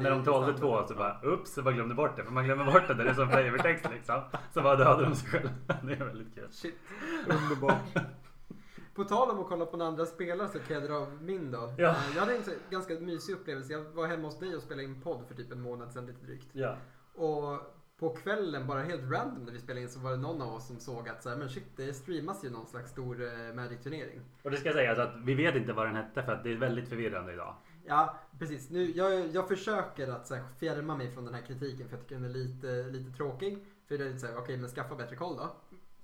när de tålde två så bara, ups, så bara glömde bort det. För man glömmer bort det när det är som flavortext liksom. Så bara dödade de sig själva. Det är väldigt kul. Shit, underbart. På tal om att kolla på en andra spelare så kan jag dra min då. Ja. Jag hade en ganska mysig upplevelse. Jag var hemma hos dig och spelade in podd för typ en månad sedan lite drygt. Ja. Och på kvällen, bara helt random när vi spelade in, så var det någon av oss som såg att så här, men shit, det streamas ju någon slags stor Magic-turnering. Och det ska jag säga, alltså, att vi vet inte vad den hette för att det är väldigt förvirrande idag. Ja, precis. Nu, jag försöker att så här, fjärma mig från den här kritiken för jag tycker den är lite tråkig. För det är lite så här, okej, men skaffa bättre koll då.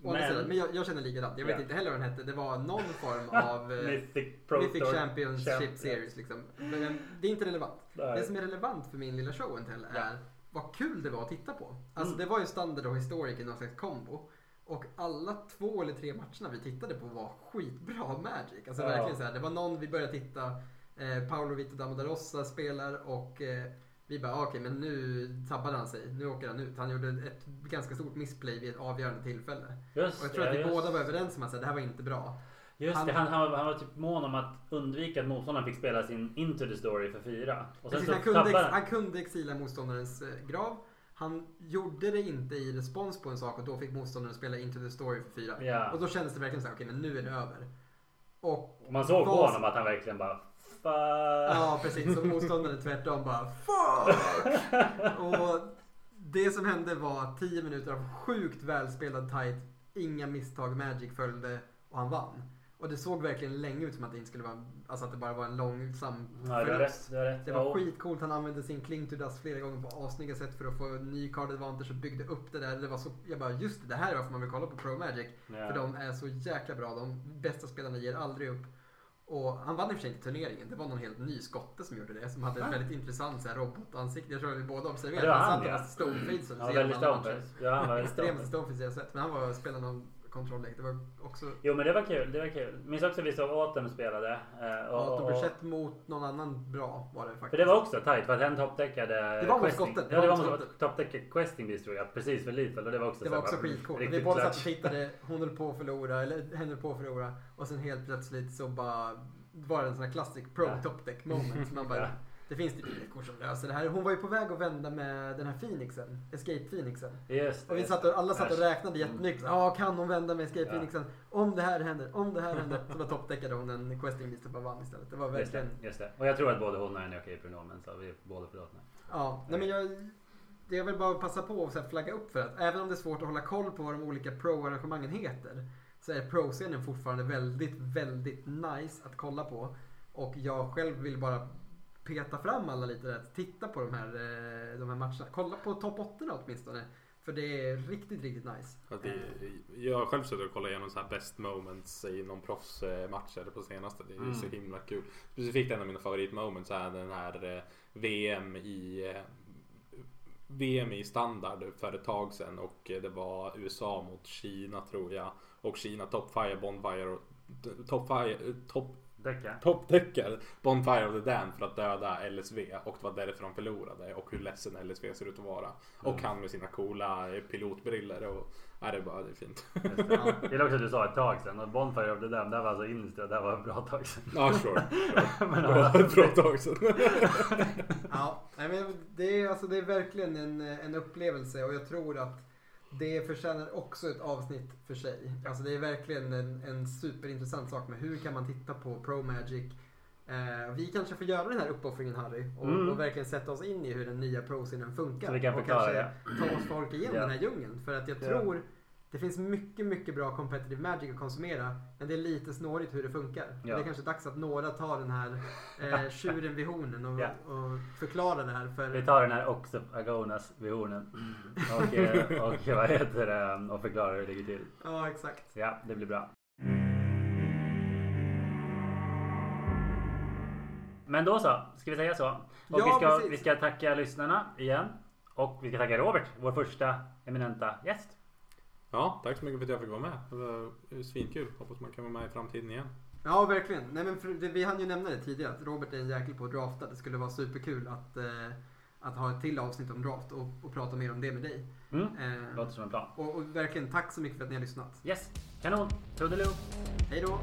Men jag känner likadant. Jag vet inte heller vad den hette. Det var någon form av Mythic Championship Series liksom. Men det är inte relevant. Det som är relevant för min lilla show until är vad kul det var att titta på. Alltså det var ju Standard och Historic i någon slags kombo. Och alla 2 eller 3 matcherna vi tittade på var skitbra Magic. Alltså verkligen så här. Det var någon vi började titta. Paolo Vito Damodarossa spelar och... vi bara, okej, men nu tabbade han sig. Nu åker han ut. Han gjorde ett ganska stort missplay vid ett avgörande tillfälle. Just, och jag tror att vi båda var överens om att det här var inte bra. Just han var typ mån om att undvika att motståndaren fick spela sin Into the Story för 4. Och sen han kunde exila motståndarens grav. Han gjorde det inte i respons på en sak och då fick motståndaren spela Into the Story för 4. Yeah. Och då kändes det verkligen så här, okej, men nu är det över. Och man såg på honom att han verkligen bara... Fuck. Ja, precis. Som motståndaren tvärtom bara fuck! Och det som hände var 10 minuter av sjukt välspelad tight. Inga misstag, Magic följde och han vann. Och det såg verkligen länge ut som att det inte skulle vara, alltså att det bara var en långsam förlust. Det var skitcoolt. Han använde sin Cling to Dust flera gånger på avsnygga sätt för att få en ny card advantage och byggde upp det där. Det var så, jag bara, just det här är varför man vill kolla på Pro Magic. Yeah. För de är så jäkla bra. De bästa spelarna ger aldrig upp. Och han vann i och för sig inte turneringen. Det var någon helt ny skotte som gjorde det. Som hade ett väldigt intressant så här, robotansikte. Jag tror att vi båda observerade. Ja, han satt med stoneface. Ja, väldigt stoneface. Ja, han var extremt stoneface jag sett. Men han var spelade någon kontrolldäck. Det var också... Jo, men det var kul. Minns också att vi såg Atom spelade. Atom Burchett mot någon annan bra var det faktiskt. För det var också tajt. För att han toppdäckade... Det var mot skottet. Ja, det var mot toppdäckade Questing Beast tror jag. Precis för lite. Och det var också, också skitcoolt. Vi båda satt och tittade. Hon höll på att förlora. Eller henne på att förlora. Och sen helt plötsligt så bara... var det en sån här classic pro-toppdäck moment. Man bara... Ja. Det finns typ lekor som löser det här. Hon var ju på väg att vända med den här Phoenixen. Escape Phoenixen. Just, och vi satt och, alla satt och räknade jättemycket. Ja, kan hon vända med Escape Phoenixen? Om det här händer. Så bara toppdäckade hon en questing list och bara vann istället. Det var verkligen... Just det. Och jag tror att både hon och jag är okej pronomen. Så vi är båda förlåtna. Ja, nej men jag vill bara passa på och så här flagga upp för att även om det är svårt att hålla koll på vad de olika pro-arrangemangen heter så är pro-scenen fortfarande väldigt, väldigt nice att kolla på. Och jag själv vill bara... peta fram alla lite där, titta på de här matcherna. Kolla på topp 8 åtminstone. För det är riktigt, riktigt nice. Jag själv sitter och kollar igenom så här best moments i någon proffsmatcher på senaste. Det är ju så himla kul. Specifikt en av mina favoritmoments är den här VM i standard för ett tag sedan. Och det var USA mot Kina tror jag. Och Kina toppdäckar Bonfire of the Dam för att döda LSV och det var därför de förlorade och hur ledsen LSV ser ut att vara och han med sina coola pilotbriller och är det bara, det är fint. Det är också att du sa ett tag sedan och Bonfire of the Dam, där var alltså inställd, där var ett bra tag sedan. Ja, sure. Men bra tag sedan. Ja, men det är alltså, det är verkligen en upplevelse och jag tror att det förtjänar också ett avsnitt för sig. Alltså det är verkligen en superintressant sak med hur kan man titta på Pro Magic. Vi kanske får göra den här uppoffringen, Harry, och verkligen sätta oss in i hur den nya pro-scenen funkar. Så vi kan förklara, och kanske ta oss folk igen den här djungeln. För att jag tror det finns mycket, mycket bra competitive Magic att konsumera, men det är lite snårigt hur det funkar. Ja. Det är kanske dags att några tar den här tjuren vid hornen och förklarar det här. För... Vi tar den här också Agonas vid hornen och vad heter det, och förklarar hur det ligger till. Ja, exakt. Ja, det blir bra. Men då så, ska vi säga så. Och vi ska tacka lyssnarna igen och vi ska tacka Robert, vår första eminenta gäst. Ja, tack så mycket för att jag fick vara med. Det var svinkul. Hoppas man kan vara med i framtiden igen. Ja, verkligen. Nej, men vi hann ju nämna det tidigare att Robert är en jäkel på att drafta. Det skulle vara superkul att att ha ett till avsnitt om draft och prata mer om det med dig. Låter som en plan. Och verkligen tack så mycket för att ni har lyssnat. Yes, kanon, toodaloo. Hej då.